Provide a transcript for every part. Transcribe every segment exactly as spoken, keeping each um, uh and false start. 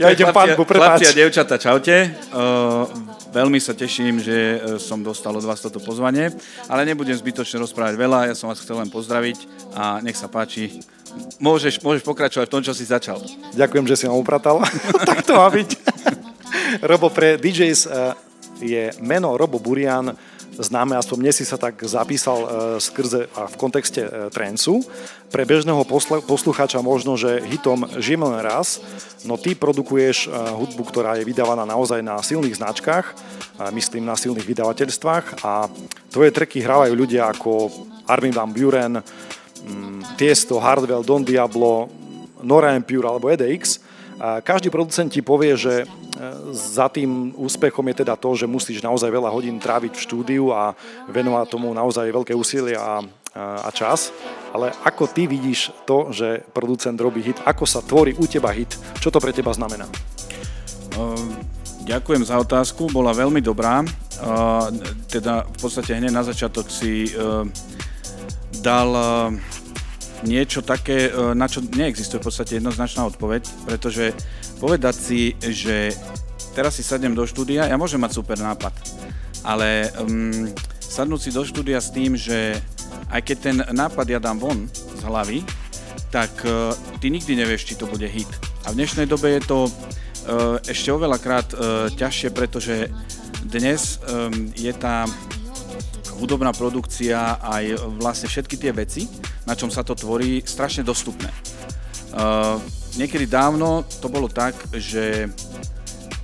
Ja idem pánbu, prepáč. Chlapci a dievčatá, čaute. Uh, veľmi sa teším, že som dostal od vás toto pozvanie, ale nebudem zbytočne rozprávať veľa, ja som vás chcel len pozdraviť a nech sa páči. Môžeš, môžeš pokračovať v tom, čo si začal. Ďakujem, že si ma upratal. Tak to má byť. Robo pre dí džejs je meno Robo Burian, známe, aspoň mne si sa tak zapísal skrze a v kontexte trancu. Pre bežného poslucháča možno, že hitom Žijeme len raz, no ty produkuješ hudbu, ktorá je vydávaná naozaj na silných značkách, myslím na silných vydavateľstvách a tvoje tracky hrávajú ľudia ako Armin van Buuren, Tiesto, Hardwell, Don Diablo, Nora En Pure alebo é dé iks. Každý producent ti povie, že za tým úspechom je teda to, že musíš naozaj veľa hodín tráviť v štúdiu a venovať tomu naozaj veľké úsilie a, a čas. Ale ako ty vidíš to, že producent robí hit? Ako sa tvorí u teba hit? Čo to pre teba znamená? Ďakujem za otázku, bola veľmi dobrá. Teda v podstate hneď na začiatok si dal niečo také, na čo neexistuje v podstate jednoznačná odpoveď, pretože povedať si, že teraz si sadnem do štúdia, ja môžem mať super nápad, ale um, sadnúť si do štúdia s tým, že aj keď ten nápad ja dám von z hlavy, tak uh, ty nikdy nevieš, či to bude hit. A v dnešnej dobe je to uh, ešte oveľa krát uh, ťažšie, pretože dnes um, je tá hudobná produkcia, aj vlastne všetky tie veci, na čom sa to tvorí, strašne dostupné. Uh, niekedy dávno to bolo tak, že,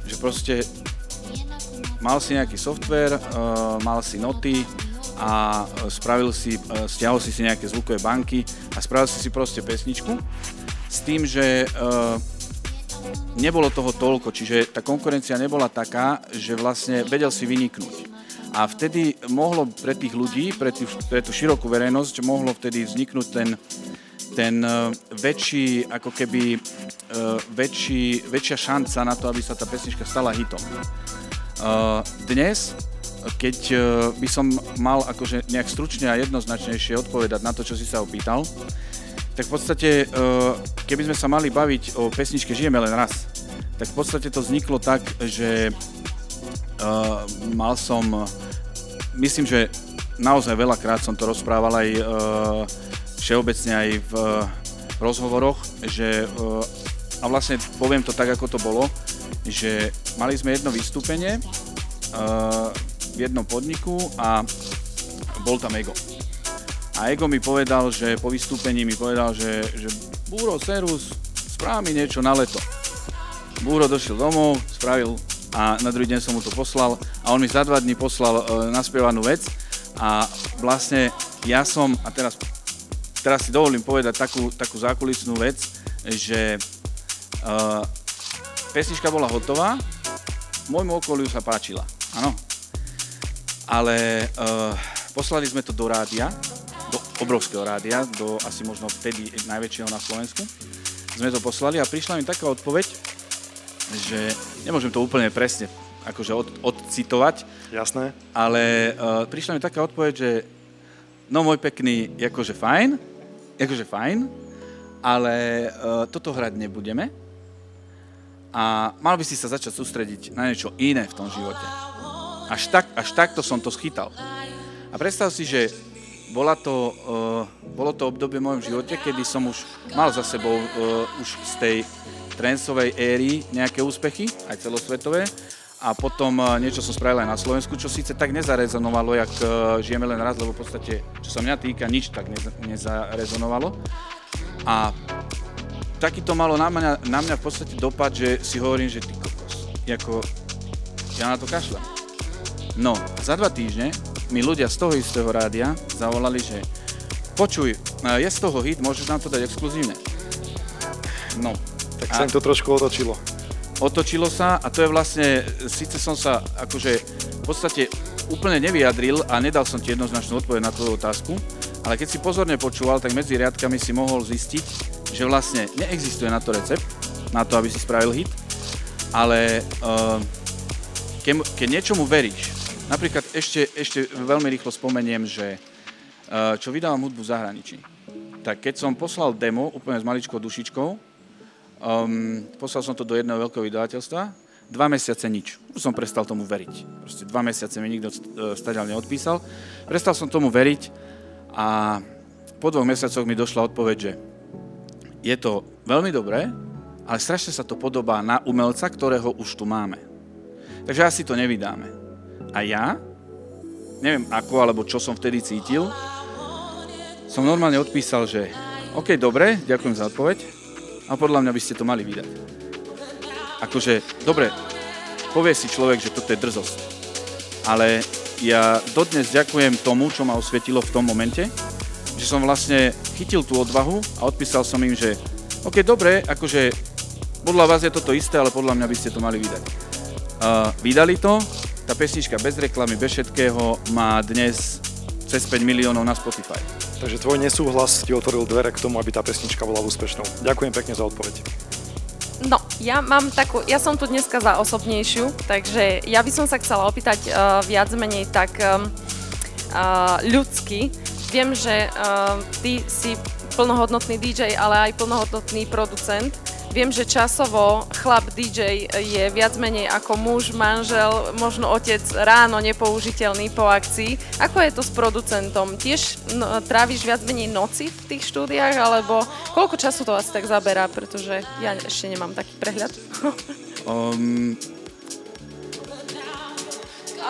že proste mal si nejaký software, uh, mal si noty a spravil si, uh, stiahol si si nejaké zvukové banky a spravil si si proste pesničku s tým, že uh, nebolo toho toľko, čiže tá konkurencia nebola taká, že vlastne vedel si vyniknúť. A vtedy mohlo pre tých ľudí, pre, tý, pre tú širokú verejnosť, mohlo vtedy vzniknúť ten, ten väčší, ako keby, väčší, väčšia šanca na to, aby sa tá pesnička stala hitom. Dnes, keď by som mal akože nejak stručne a jednoznačnejšie odpovedať na to, čo si sa opýtal, tak v podstate, keby sme sa mali baviť o pesničke Žijeme len raz, tak v podstate to vzniklo tak, že Uh, mal som, myslím, že naozaj veľakrát som to rozprával aj uh, všeobecne aj v uh, rozhovoroch, že, uh, a vlastne poviem to tak, ako to bolo, že mali sme jedno vystúpenie uh, v jednom podniku a bol tam Ego. A Ego mi povedal, že po vystúpení mi povedal, že, že Búro, Serus, správ mi niečo na leto. Búro došiel domov, spravil a na druhý deň som mu to poslal a on mi za dva dní poslal e, naspievanú vec a vlastne ja som, a teraz, teraz si dovolím povedať takú, takú zákulisnú vec, že e, pesnička bola hotová, môjmu okoliu sa páčila, áno, ale e, poslali sme to do rádia, do obrovského rádia, do asi možno vtedy najväčšieho na Slovensku, sme to poslali a prišla mi taká odpoveď, že nemôžem to úplne presne akože od, odcitovať. Jasné. Ale uh, prišla mi taká odpoveď, že no môj pekný, akože fajn, akože fajn, ale uh, toto hrať nebudeme a mal by si sa začať sústrediť na niečo iné v tom živote. Až, tak, až takto som to schytal. A predstav si, že bola to, uh, bolo to obdobie v mojom živote, kedy som už mal za sebou uh, už z tej trendsovej éry nejaké úspechy, aj celosvetové. A potom niečo som spravil aj na Slovensku, čo síce tak nezarezonovalo, jak Žijeme len raz, lebo v podstate, čo sa mňa týka, nič tak nezarezonovalo. A taký to malo na mňa, na mňa v podstate dopad, že si hovorím, že ty kokos, ako ja na to kašľam. No, za dva týždne mi ľudia z toho istého rádia zavolali, že počuj, je z toho hit, môžeš nám to dať exkluzívne. No. Tak sa im to trošku otočilo. Otočilo sa a to je vlastne, síce som sa akože v podstate úplne nevyjadril a nedal som ti jednoznačnú odpoveď na tvoju otázku, ale keď si pozorne počúval, tak medzi riadkami si mohol zistiť, že vlastne neexistuje na to recept, na to, aby si spravil hit, ale uh, ke, keď niečomu veríš, napríklad ešte, ešte veľmi rýchlo spomeniem, že uh, čo vydávam hudbu v zahraničí, tak keď som poslal demo úplne s maličkou dušičkou, Um, poslal som to do jedného veľkého vydavateľstva, dva mesiace nič. Už som prestal tomu veriť. Proste dva mesiace mi nikto stadiaľ neodpísal. Prestal som tomu veriť a po dvoch mesiacoch mi došla odpoveď, že je to veľmi dobré, ale strašne sa to podobá na umelca, ktorého už tu máme. Takže asi to nevydáme. A ja, neviem ako, alebo čo som vtedy cítil, som normálne odpísal, že OK, dobre, ďakujem za odpoveď, a podľa mňa by ste to mali vydať. Akože, dobre, povie si človek, že toto je drzosť. Ale ja dodnes ďakujem tomu, čo ma osvietilo v tom momente, že som vlastne chytil tú odvahu a odpísal som im, že OK, dobre, akože podľa vás je toto isté, ale podľa mňa by ste to mali vydať. Uh, vydali to, tá pesnička bez reklamy, bez všetkého má dnes cez päť miliónov na Spotify. Takže tvoj nesúhlas ti otvoril dvere k tomu, aby tá pesnička bola úspešnou. Ďakujem pekne za odpoveď. No, ja mám takú, ja som tu dneska za osobnejšiu, takže ja by som sa chcela opýtať uh, viac menej tak um, uh, ľudsky. Viem, že uh, ty si plnohodnotný dí džej, ale aj plnohodnotný producent. Viem, že časovo chlap dí džej je viac menej ako muž, manžel, možno otec ráno nepoužiteľný po akcii. Ako je to s producentom? Tiež no, tráviš viac menej noci v tých štúdiách, alebo koľko času to asi tak zaberá, pretože ja ešte nemám taký prehľad. um...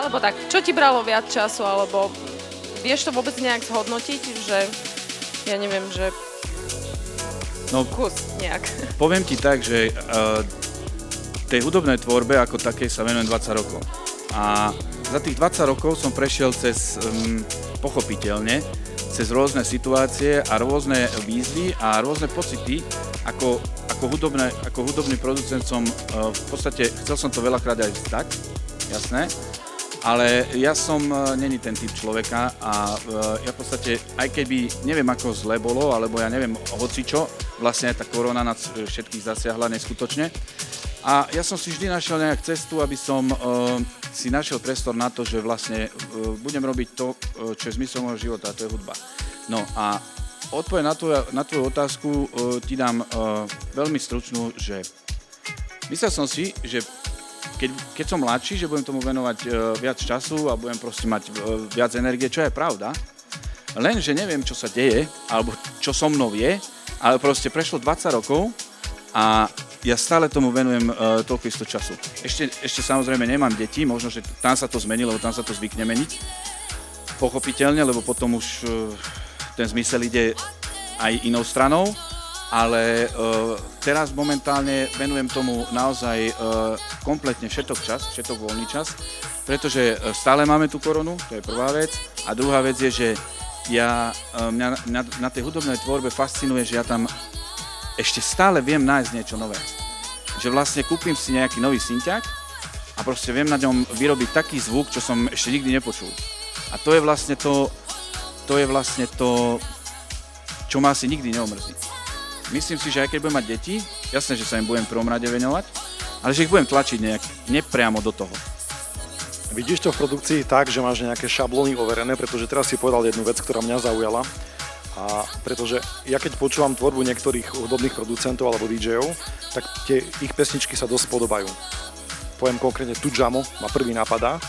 Alebo tak, čo ti bralo viac času, alebo vieš to vôbec nejak zhodnotiť, že ja neviem, že no, kus nejak. Poviem ti tak, že uh, tej hudobnej tvorbe ako takej sa venujem dvadsať rokov. A za tých dvadsať rokov som prešiel cez, um, pochopiteľne, cez rôzne situácie a rôzne výzvy a rôzne pocity. Ako, ako, hudobné, ako hudobný producent som uh, v podstate, chcel som to veľakrát aj tak, jasné. Ale ja som uh, není ten typ človeka a uh, ja v podstate, aj keby neviem ako zle bolo, alebo ja neviem hocičo, vlastne tá korona nás všetkých zasiahla neskutočne. A ja som si vždy našiel nejak cestu, aby som uh, si našiel priestor na to, že vlastne uh, budem robiť to, uh, čo je zmysel môjho života, a to je hudba. No a odpoveď na tvoju, na tvoju otázku uh, ti dám uh, veľmi stručnú, že myslel som si, že Keď, keď som mladší, že budem tomu venovať e, viac času a budem proste mať e, viac energie, čo je pravda. Lenže neviem, čo sa deje, alebo čo so mnou je, ale proste prešlo dvadsať rokov a ja stále tomu venujem e, toľko isto času. Ešte, ešte samozrejme nemám deti, možno, že tam sa to zmení, lebo tam sa to zvykne meniť. Pochopiteľne, lebo potom už e, ten zmysel ide aj inou stranou, ale uh, teraz momentálne venujem tomu naozaj uh, kompletne všetok čas, všetok voľný čas, pretože uh, stále máme tú koronu, to je prvá vec, a druhá vec je, že ja, uh, mňa na, na tej hudobnej tvorbe fascinuje, že ja tam ešte stále viem nájsť niečo nové. Že vlastne kúpim si nejaký nový synťák a proste viem na ňom vyrobiť taký zvuk, čo som ešte nikdy nepočul. A to je vlastne to, to, je vlastne to čo ma asi nikdy neomrzí. Myslím si, že aj keď budem mať deti, jasné, že sa im budem v prvom rade venovať, ale že ich budem tlačiť nejak nepriamo do toho. Vidíš to v produkcii tak, že máš nejaké šablóny overené, pretože teraz si povedal jednu vec, ktorá mňa zaujala. A pretože ja keď počúvam tvorbu niektorých hudobných producentov alebo dí džejov, tak tie ich pesničky sa dosť podobajú. Poviem konkrétne Tujamo ma prvý napadá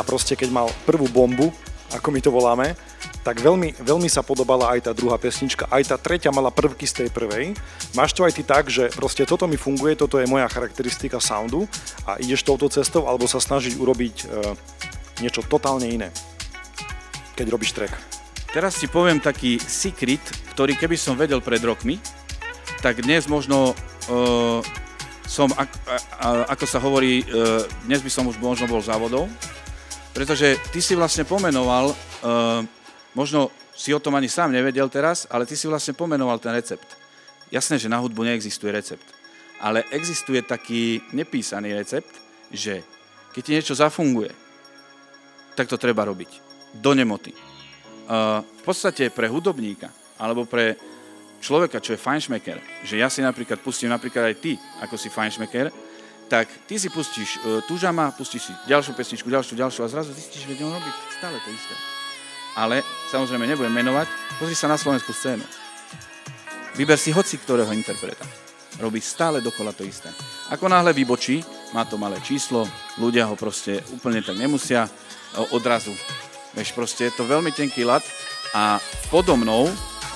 a proste keď mal prvú bombu, ako my to voláme, tak veľmi, veľmi sa podobala aj tá druhá pesnička, aj tá tretia mala prvky z tej prvej. Máš to aj ty tak, že proste toto mi funguje, toto je moja charakteristika soundu a ideš touto cestou, alebo sa snažiť urobiť e, niečo totálne iné, keď robíš track. Teraz ti poviem taký secret, ktorý keby som vedel pred rokmi, tak dnes možno e, som, a, a, a, ako sa hovorí, e, dnes by som už možno bol závodou, pretože ty si vlastne pomenoval e, možno si o tom ani sám nevedel teraz, ale ty si vlastne pomenoval ten recept. Jasné, že na hudbu neexistuje recept, ale existuje taký nepísaný recept, že keď ti niečo zafunguje, tak to treba robiť. Do nemoty. Uh, v podstate pre hudobníka, alebo pre človeka, čo je fajnšmeker, že ja si napríklad pustím, napríklad aj ty, ako si fajnšmeker, tak ty si pustíš uh, Tujama, pustíš si ďalšiu pesničku, ďalšiu, ďalšiu a zrazu zistíš, že on robí stále to isté. Ale samozrejme nebudem menovať, pozri sa na slovenskú scénu. Vyber si hoci ktorého interpreta. robí stále dokola to isté. Ako náhle vybočí, má to malé číslo, ľudia ho proste úplne tak nemusia odrazu. Vieš, proste je to veľmi tenký ľad a podobnou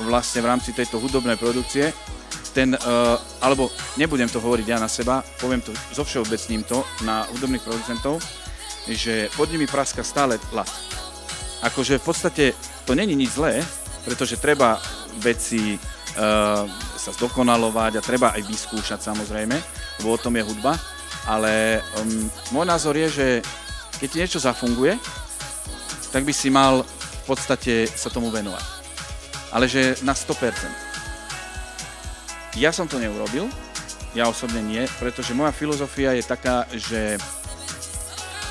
vlastne v rámci tejto hudobnej produkcie ten, uh, alebo nebudem to hovoriť ja na seba, poviem to zovšeobecním to na hudobných producentov, že pod nimi praska stále ľad. Akože v podstate to není nič zlé, pretože treba veci uh, sa zdokonalovať a treba aj vyskúšať samozrejme, lebo o tom je hudba, ale um, môj názor je, že keď ti niečo zafunguje, tak by si mal v podstate sa tomu venovať. Ale že na sto percent. Ja som to neurobil, ja osobne nie, pretože moja filozofia je taká, že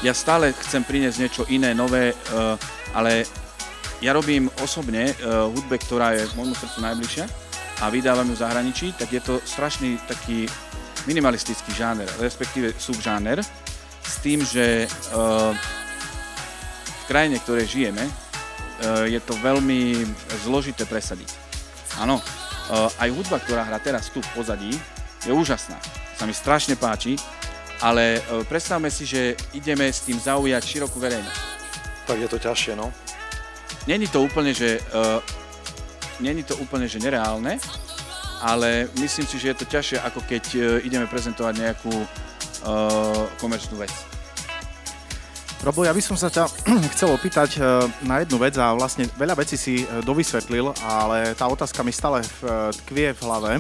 ja stále chcem priniesť niečo iné, nové, uh, ale ja robím osobne uh, hudbe, ktorá je môjmu srdcu najbližšia a vydávam ju v zahraničí, tak je to strašný taký minimalistický žáner, respektíve subžáner, s tým, že uh, v krajine, ktorej žijeme, uh, je to veľmi zložité presadiť. Áno, uh, aj hudba, ktorá hrá teraz tu v pozadí, je úžasná, sa mi strašne páči, ale uh, predstavme si, že ideme s tým zaujať širokú verejnosť. Tak je to ťažšie, no? Není to úplne, že... Uh, Není to úplne, že nereálne, ale myslím si, že je to ťažšie, ako keď ideme prezentovať nejakú uh, komerčnú vec. Robo, ja by som sa ťa chcel opýtať na jednu vec a vlastne veľa vecí si dovysvetlil, ale tá otázka mi stále tkvie v hlave.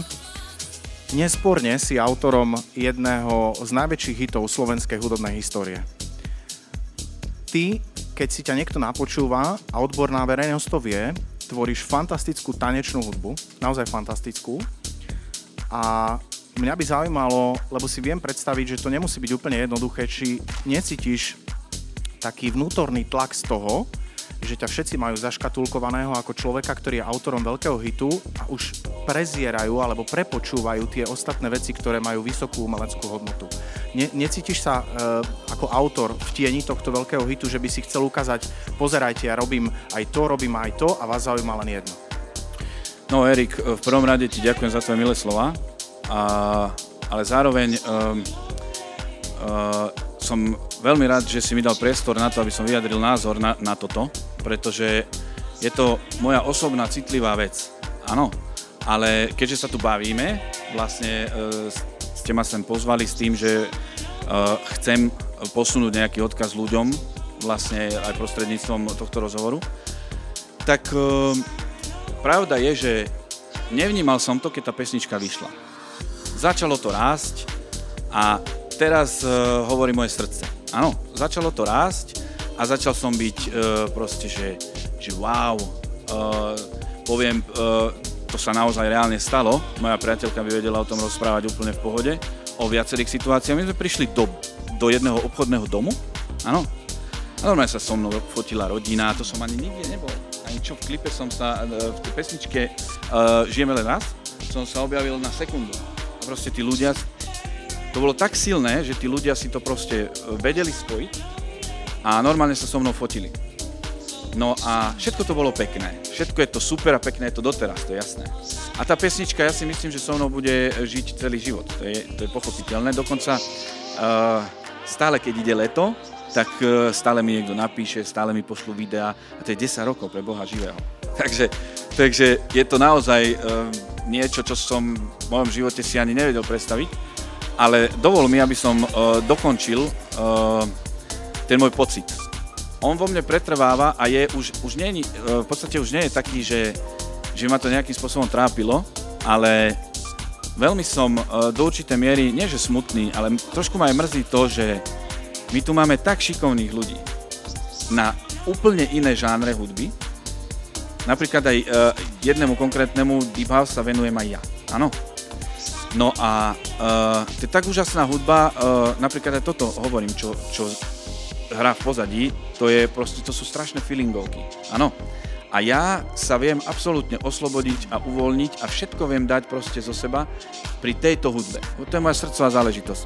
Nesporne si autorom jedného z najväčších hitov slovenskej hudobnej histórie. Ty, keď si ťa niekto napočúva a odborná verejnosť to vie, tvoríš fantastickú tanečnú hudbu, naozaj fantastickú. A mňa by zaujímalo, lebo si viem predstaviť, že to nemusí byť úplne jednoduché, či necítiš taký vnútorný tlak z toho, že ťa všetci majú zaškatulkovaného ako človeka, ktorý je autorom veľkého hitu a už prezierajú alebo prepočúvajú tie ostatné veci, ktoré majú vysokú umeleckú hodnotu. Ne, necítiš sa e, ako autor v tieni tohto veľkého hitu, že by si chcel ukázať, pozerajte, ja robím aj to, robím aj to a vás zaujíma len jedno? No Erik, v prvom rade ti ďakujem za tvoje milé slova, a, ale zároveň e, e, som veľmi rád, že si mi dal priestor na to, aby som vyjadril názor na, na toto, pretože je to moja osobná citlivá vec, áno, ale keďže sa tu bavíme, vlastne e, ste ma sem pozvali s tým, že e, chcem posunúť nejaký odkaz ľuďom, vlastne aj prostredníctvom tohto rozhovoru, tak e, pravda je, že nevnímal som to, keď tá pesnička vyšla. Začalo to rásť a teraz e, hovorí moje srdce. Áno, začalo to rásť a začal som byť e, proste, že, že wow, e, poviem, e, to sa naozaj reálne stalo. Moja priateľka by vedela o tom rozprávať úplne v pohode, o viacerých situáciách. My sme prišli do, do jedného obchodného domu, áno, a normálne sa so mnou fotila rodina, to som ani nikde nebol. Ani čo, v klipe som sa, v tej pesničke e, Žijeme len raz, som sa objavil na sekundu. A proste tí ľudia... To bolo tak silné, že tí ľudia si to proste vedeli spojiť a normálne sa so mnou fotili. No a všetko to bolo pekné. Všetko je to super a pekné je to doteraz, to je jasné. A tá pesnička, ja si myslím, že so mnou bude žiť celý život. To je, to je pochopiteľné. Dokonca uh, stále, keď ide leto, tak uh, stále mi niekto napíše, stále mi pošlú videá. A to je desať rokov pre Boha živého. Takže, takže je to naozaj uh, niečo, čo som v mojom živote si ani nevedel predstaviť. Ale dovol mi, aby som uh, dokončil uh, ten môj pocit. On vo mne pretrváva a je už, už nie, uh, v podstate už nie je taký, že, že ma to nejakým spôsobom trápilo, ale veľmi som uh, do určitej miery, nie že smutný, ale trošku ma aj mrzí to, že my tu máme tak šikovných ľudí na úplne iné žánre hudby. Napríklad aj uh, jednému konkrétnemu Deep House sa venujem aj ja, áno. No a uh, to je tak úžasná hudba, uh, napríklad aj toto hovorím, čo, čo hrá v pozadí, to je proste, to sú strašné feelingovky, áno. A ja sa viem absolútne oslobodiť a uvoľniť a všetko viem dať proste zo seba pri tejto hudbe. To je moja srdcová záležitosť.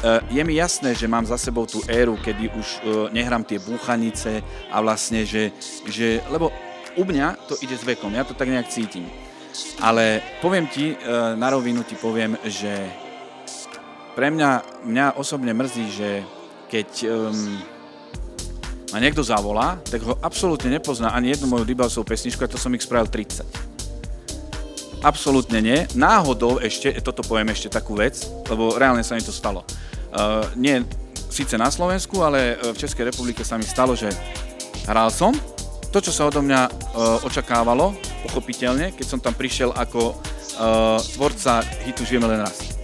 Uh, je mi jasné, že mám za sebou tú éru, kedy už uh, nehrám tie búchanice a vlastne, že, že, lebo u mňa to ide s vekom, ja to tak nejak cítim. Ale poviem ti, na rovinu ti poviem, že pre mňa, mňa osobne mrzí, že keď um, ma niekto zavolá, tak ho absolútne nepozná ani jednu moju Dibavsovú pesničku, a to som ich spravil tridsať. Absolútne nie. Náhodou ešte, toto poviem ešte takú vec, lebo reálne sa mi to stalo. Uh, nie síce na Slovensku, ale v Českej republike sa mi stalo, že hral som to, čo sa odo mňa uh, očakávalo, pochopiteľne, keď som tam prišiel ako uh, tvorca hitu Žijeme len raz.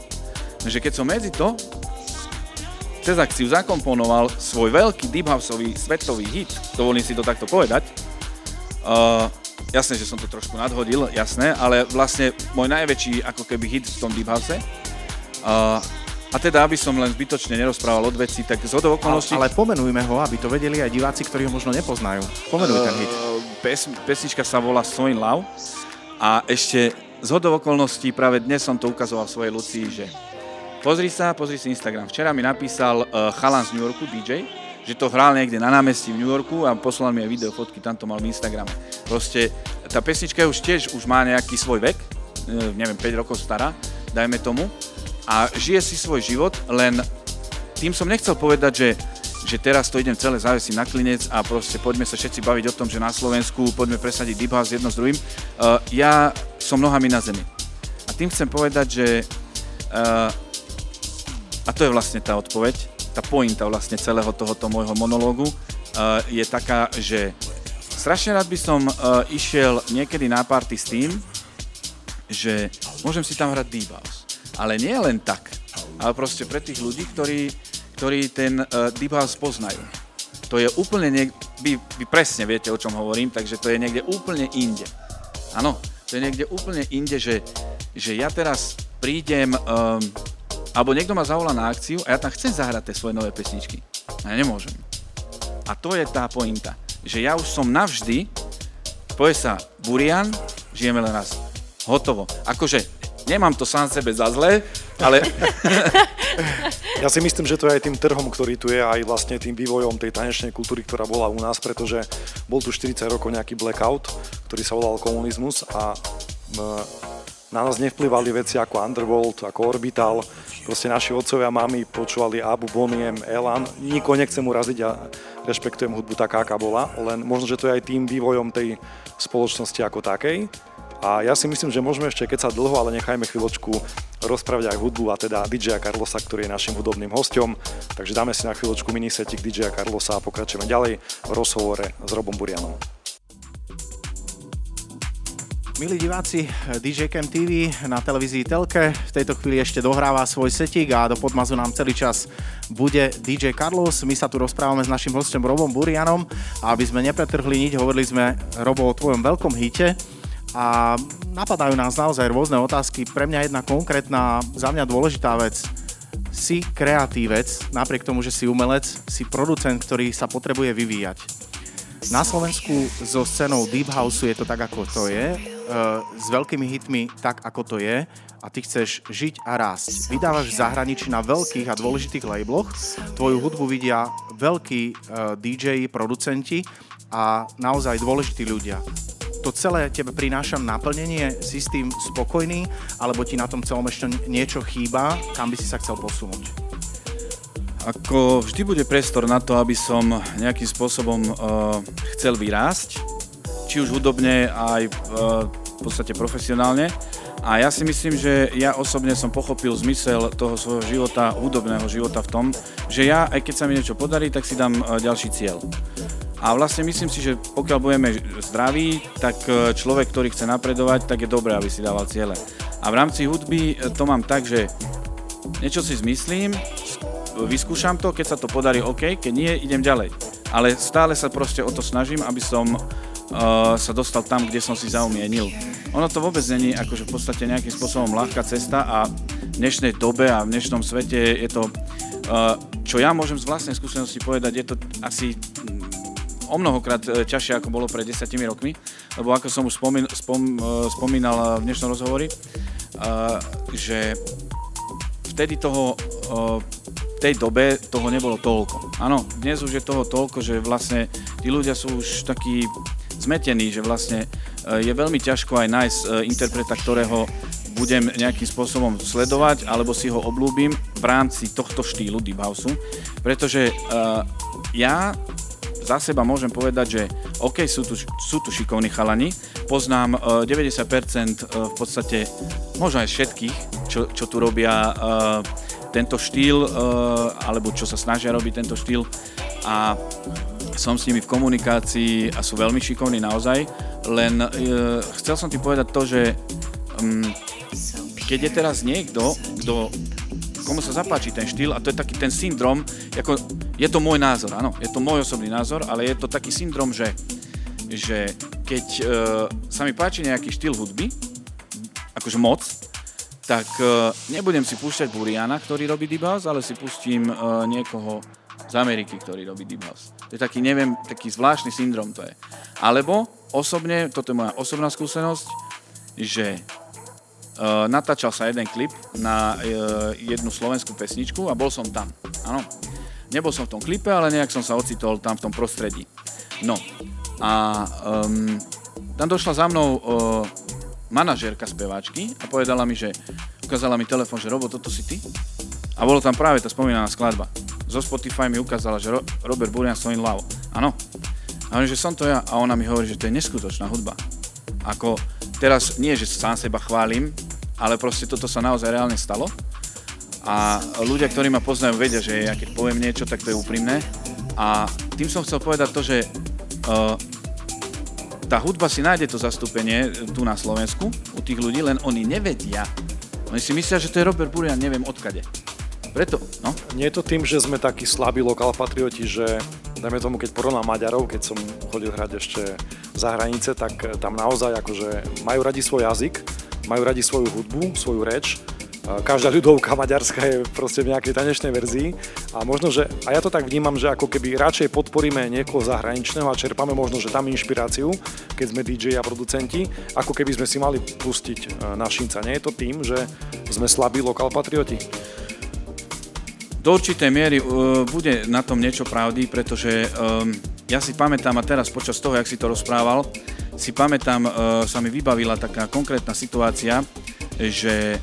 Takže keď som medzi to cez akciu zakomponoval svoj veľký deephouse-ový svetový hit, dovolím si to takto povedať, uh, jasné, že som to trošku nadhodil, jasné, ale vlastne môj najväčší ako keby hit v tom Deep House. Uh, a teda, aby som len zbytočne nerozprával od vecí, tak zhodou okolností... Ale, ale pomenujme ho, aby to vedeli aj diváci, ktorí ho možno nepoznajú. Pomenuj uh, ten hit. Pes, pesnička sa volá So in Love a ešte zhodou okolností práve dnes som to ukazoval svojej Lucii, že pozri sa, pozri si Instagram. Včera mi napísal uh, chalan z New Yorku, dý džej, že to hral niekde na námestí v New Yorku a poslal mi aj video fotky, tam to mal v Instagrame. Proste tá pesnička už tiež už má nejaký svoj vek, neviem, päť rokov stará, dajme tomu, a žije si svoj život, len tým som nechcel povedať, že, že teraz to idem celé závesiť na klinec a proste poďme sa všetci baviť o tom, že na Slovensku poďme presadiť Deep House jedno s druhým. Uh, ja som nohami na zemi. A tým chcem povedať, že uh, a to je vlastne tá odpoveď, tá pointa vlastne celého tohoto môjho monológu uh, je taká, že strašne rád by som uh, išiel niekedy na party s tým, že môžem si tam hrať deep house. Ale nie len tak, ale proste pre tých ľudí, ktorí, ktorí ten uh, deep house poznajú. To je úplne niekde, vy, vy presne viete, o čom hovorím, takže to je niekde úplne inde. Áno, to je niekde úplne inde, že, že ja teraz prídem... Um, alebo niekto ma zavolá na akciu a ja tam chcem zahrať tie svoje nové pesničky. A ja nemôžem. A to je tá pointa, že ja už som navždy, povie sa Burian, žijeme len raz. Hotovo. Akože, nemám to sám sebe za zlé, ale... Ja si myslím, že to je aj tým trhom, ktorý tu je, aj vlastne tým vývojom tej tanečnej kultúry, ktorá bola u nás, pretože bol tu štyridsať rokov nejaký blackout, ktorý sa volal komunizmus a... Na nás nevplyvali veci ako Underworld, ako Orbital. Proste naši otcovia a mami počúvali Abu, Boniem, Elan. Nikoho nechcem uraziť a rešpektujem hudbu taká, aká bola. Len možno, že to je aj tým vývojom tej spoločnosti ako takej. A ja si myslím, že môžeme ešte, keď sa dlho, ale nechajme chvíľočku rozprávať aj hudbu a teda dý džeja Carlosa, ktorý je našim hudobným hosťom. Takže dáme si na chvíľočku minisetík dý džeja Carlosa a pokračujeme ďalej v rozhovore s Robom Burianom. Milí diváci, dý džej Camp tí ví na televízii Telke v tejto chvíli ešte dohráva svoj setík a do podmazu nám celý čas bude dý džej Carlos. My sa tu rozprávame s našim hosťom Robom Burianom a aby sme nepretrhli nič, hovorili sme, Robo, o tvojom veľkom hite a napadajú nás naozaj rôzne otázky. Pre mňa jedna konkrétna, za mňa dôležitá vec. Si kreatívec, napriek tomu, že si umelec, si producent, ktorý sa potrebuje vyvíjať. Na Slovensku so scénou Deep House je to tak, ako to je, e, s veľkými hitmi tak, ako to je a ty chceš žiť a rásť. Vydávaš v zahraničí na veľkých a dôležitých labeloch, tvoju hudbu vidia veľkí e, dý džeji, producenti a naozaj dôležití ľudia. To celé tebe prinášam naplnenie, si s tým spokojný, alebo ti na tom celom ešte niečo chýba, kam by si sa chcel posunúť? Ako vždy bude priestor na to, aby som nejakým spôsobom uh, chcel vyrásť, či už hudobne, aj uh, v podstate profesionálne. A ja si myslím, že ja osobne som pochopil zmysel toho svojho života, hudobného života v tom, že ja, aj keď sa mi niečo podarí, tak si dám uh, ďalší cieľ. A vlastne myslím si, že pokiaľ budeme zdraví, tak uh, človek, ktorý chce napredovať, tak je dobré, aby si dával ciele. A v rámci hudby to mám tak, že niečo si zmyslím, vyskúšam to, keď sa to podarí, OK, keď nie, idem ďalej. Ale stále sa proste o to snažím, aby som uh, sa dostal tam, kde som si zaumienil. Ono to vôbec není akože v podstate nejakým spôsobom ľahká cesta a v dnešnej dobe a v dnešnom svete je to, uh, čo ja môžem z vlastnej skúsenosti povedať, je to asi o mnohokrát ťažšie, ako bolo pred desiatimi rokmi, lebo ako som už spomín, spom, uh, spomínal v dnešnom rozhovori, uh, že vtedy toho uh, v tej dobe toho nebolo toľko. Áno, dnes už je toho toľko, že vlastne tí ľudia sú už takí zmetení, že vlastne e, je veľmi ťažko aj nájsť interpreta, ktorého budem nejakým spôsobom sledovať alebo si ho obľúbim v rámci tohto štýlu deep houseu, pretože uh, ja za seba môžem povedať, že OK, sú tu, sú tu šikovní chalani, poznám uh, deväťdesiat percent uh, v podstate možno aj všetkých, čo, čo tu robia uh, tento štýl, uh, alebo čo sa snažia robiť tento štýl, a som s nimi v komunikácii a sú veľmi šikovní naozaj, len uh, chcel som ti povedať to, že um, keď je teraz niekto, kto, komu sa zapáči ten štýl, a to je taký ten syndrom, ako, je to môj názor, áno, je to môj osobný názor, ale je to taký syndrom, že, že keď uh, sa mi páči nejaký štýl hudby, akože moc, tak uh, nebudem si púšťať Buriana, ktorý robí deep house, ale si pustím uh, niekoho z Ameriky, ktorý robí deep house. To je taký, neviem, taký zvláštny syndrom to je. Alebo osobne, toto je moja osobná skúsenosť, že uh, natáčal sa jeden klip na uh, jednu slovenskú pesničku a bol som tam. Áno. Nebol som v tom klipe, ale nejak som sa ocitol tam v tom prostredí. No a um, tam došla za mnou uh, manažérka speváčky a povedala mi, že ukázala mi telefón, že Robo, toto si ty? A bolo tam práve tá spomínaná skladba. Zo Spotify mi ukázala, že Ro- Robert Burian So In Love. Áno. A hovorím, že som to ja. A ona mi hovorí, že to je neskutočná hudba. Ako teraz nie, že sám seba chválim, ale proste toto sa naozaj reálne stalo. A ľudia, ktorí ma poznajú, vedia, že ja keď poviem niečo, tak to je úprimné. A tým som chcel povedať to, že uh, tá hudba si nájde to zastúpenie tu na Slovensku u tých ľudí, len oni nevedia. Oni si myslia, že to je Robert Burian, neviem odkade. Preto, no. Nie je to tým, že sme takí slabí lokálpatrioti, že dajme tomu, keď porovnám Maďarov, keď som chodil hrať ešte za hranice, tak tam naozaj akože majú radi svoj jazyk, majú radi svoju hudbu, svoju reč. Každá ľudovka maďarská je proste v nejakej tanečnej verzii a možno, že, a ja to tak vnímam, že ako keby radšej podporíme niekoho zahraničného a čerpáme možno, že tam inšpiráciu, keď sme dí džej a producenti, ako keby sme si mali pustiť našinca. Nie je to tým, že sme slabí lokálpatrioti? Do určitej miery uh, bude na tom niečo pravdy, pretože um, ja si pamätám, a teraz počas toho, jak si to rozprával, si pamätám, uh, sa mi vybavila taká konkrétna situácia, že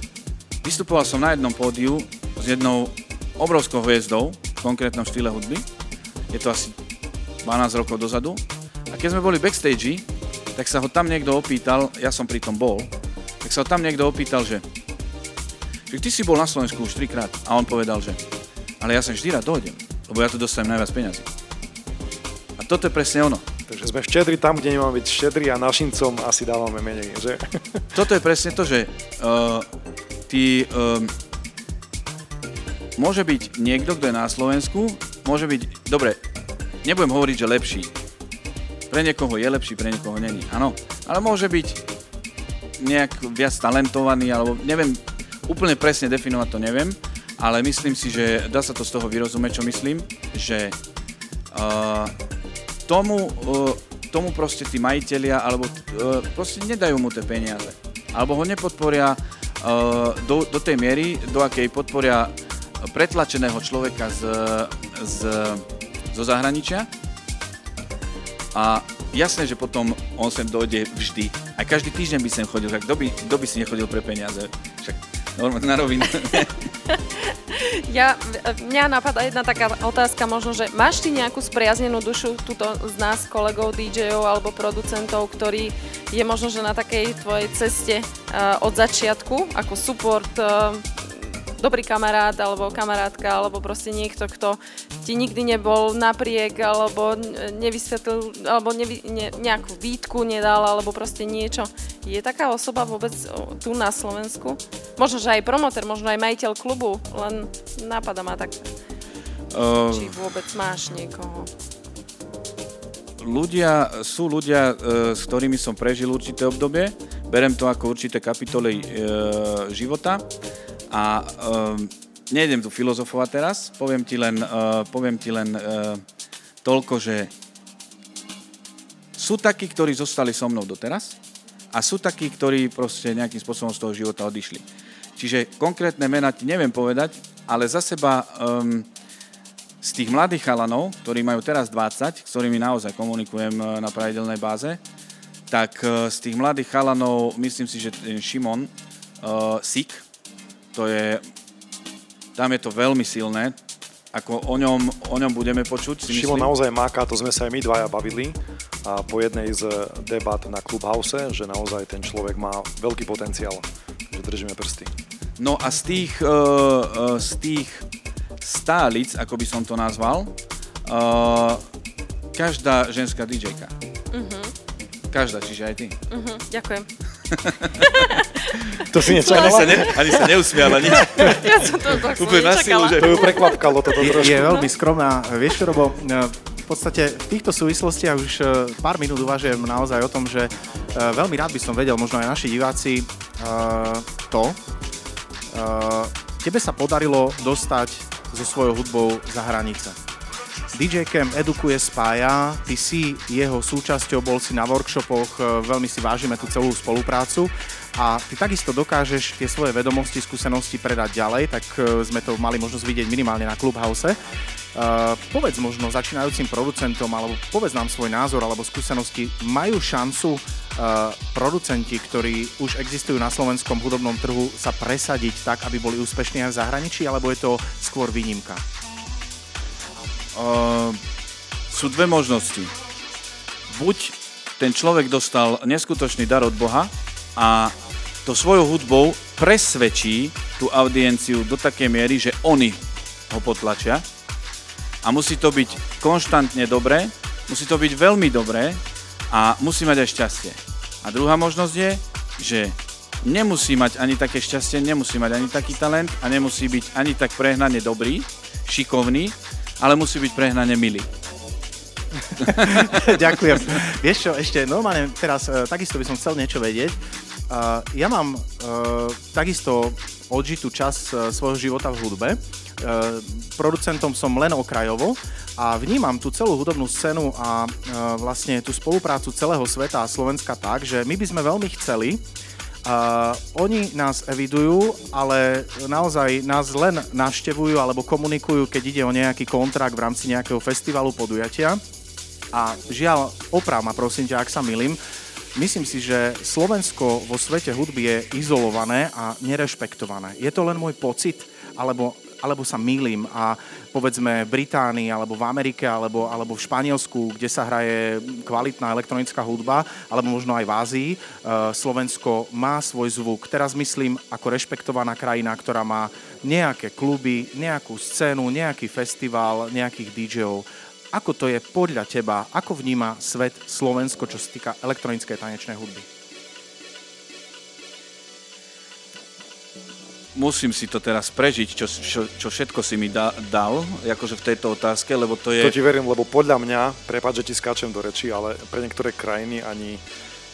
vystupoval som na jednom pódiu s jednou obrovskou hviezdou v konkrétnom štýle hudby. Je to asi dvanásť rokov dozadu. A keď sme boli backstage, tak sa ho tam niekto opýtal, ja som pri tom bol, tak sa ho tam niekto opýtal, že, že ty si bol na Slovensku už trikrát. A on povedal, že ale ja sem vždy rád dojdem, lebo ja tu dostanem najviac peňazí. A toto je presne ono. Takže sme štedri tam, kde nemáme byť štedri a našincom asi dávame menej, že? Toto je presne to, že uh, Ty, um, môže byť niekto, kto je na Slovensku, môže byť, dobre, nebudem hovoriť, že lepší. Pre niekoho je lepší, pre niekoho není, áno. Ale môže byť nejak viac talentovaný, alebo neviem, úplne presne definovať to neviem, ale myslím si, že dá sa to z toho vyrozumieť, čo myslím, že uh, tomu, uh, tomu proste tí majitelia, alebo uh, proste nedajú mu tie peniaze, alebo ho nepodporia Do, do tej miery, do akej podporia pretlačeného človeka z, z, zo zahraničia. A jasné, že potom on sem dojde vždy. Aj každý týždeň by sem chodil, tak kto by, kto by si nechodil pre peniaze? Však normálne na rovinu. Ja, mňa napadá jedna taká otázka možno, že máš ty nejakú spriaznenú dušu tuto z nás, kolegov, dí džejov alebo producentov, ktorí je možno, že na takej tvojej ceste uh, od začiatku, ako support, uh, dobrý kamarát alebo kamarátka, alebo proste niekto, kto ti nikdy nebol napriek, alebo nevysvetlil, alebo nevy, ne, nejakú výtku nedal, alebo proste niečo. Je taká osoba vôbec tu na Slovensku? Možno, že aj promotér, možno aj majiteľ klubu, len nápada ma tak, uh, či vôbec máš niekoho. Ľudia, sú ľudia, s ktorými som prežil určité obdobie, berem to ako určité kapitoly e, života. A um, nejdem tu filozofovať teraz, poviem ti len, uh, poviem ti len uh, toľko, že sú takí, ktorí zostali so mnou doteraz a sú takí, ktorí proste nejakým spôsobom z toho života odišli. Čiže konkrétne mená ti neviem povedať, ale za seba um, z tých mladých chalanov, ktorí majú teraz dvadsať, s ktorými naozaj komunikujem na pravidelnej báze, tak z tých mladých chalanov, myslím si, že Šimon uh, Sik, to je, tam je to veľmi silné, ako o ňom, o ňom budeme počuť. Šimon naozaj máka, to sme sa aj my dvaja bavili a po jednej z debát na Clubhouse, že naozaj ten človek má veľký potenciál, že držíme prsty. No a z tých, uh, uh, z tých stálic, ako by som to nazval, uh, každá ženská dýdžejka. Uh-huh. Každá, čiže aj ty. Uh-huh, ďakujem. To si nečakala? Ani sa, ne, ani sa neusmiala, nič. Ja som to tak som nečakala. To ju prekvapkalo toto trošku. Je, je veľmi skromná. Vieš čo, Robo, v podstate v týchto súvislostiach už pár minút uvažujem naozaj o tom, že veľmi rád by som vedel, možno aj naši diváci, to. Tebe sa podarilo dostať so svojou hudbou za hranice. dý džej Camp edukuje, spája, ty si jeho súčasťou, bol si na workshopoch, veľmi si vážime tú celú spoluprácu a ty takisto dokážeš tie svoje vedomosti, skúsenosti predať ďalej, tak sme to mali možnosť vidieť minimálne na Clubhouse. Povedz možno začínajúcim producentom, alebo povedz nám svoj názor alebo skúsenosti, majú šancu producenti, ktorí už existujú na slovenskom hudobnom trhu, sa presadiť tak, aby boli úspešní aj v zahraničí, alebo je to skôr výnimka? Uh, sú dve možnosti. Buď ten človek dostal neskutočný dar od Boha a to svojou hudbou presvedčí tú audienciu do takej miery, že oni ho potlačia a musí to byť konštantne dobré, musí to byť veľmi dobré a musí mať aj šťastie. A druhá možnosť je, že nemusí mať ani také šťastie, nemusí mať ani taký talent a nemusí byť ani tak prehnane dobrý, šikovný, ale musí byť prehnane milý. Ďakujem. Vieš čo, ešte normálne teraz e, takisto by som chcel niečo vedieť. E, ja mám e, takisto odžitú časť e, svojho života v hudbe. E, producentom som len okrajovo a vnímam tú celú hudobnú scénu a e, vlastne tú spoluprácu celého sveta a Slovenska tak, že my by sme veľmi chceli. Uh, oni nás evidujú, ale naozaj nás len navštevujú alebo komunikujú, keď ide o nejaký kontrakt v rámci nejakého festivalu, podujatia. A žiaľ, oprav ma prosím ťa, ak sa milím. Myslím si, že Slovensko vo svete hudby je izolované a nerešpektované. Je to len môj pocit, alebo, alebo sa milím a povedzme v Británii, alebo v Amerike, alebo, alebo v Španielsku, kde sa hraje kvalitná elektronická hudba, alebo možno aj v Ázii, e, Slovensko má svoj zvuk. Teraz myslím ako rešpektovaná krajina, ktorá má nejaké kluby, nejakú scénu, nejaký festival, nejakých dýdžejov. Ako to je podľa teba? Ako vníma svet Slovensko, čo sa týka elektronickej tanečnej hudby? Musím si to teraz prežiť, čo, čo, čo všetko si mi da, dal, akože v tejto otázke, lebo to je... To ti verím, lebo podľa mňa, prepáč, že ti skáčem do reči, ale pre niektoré krajiny ani...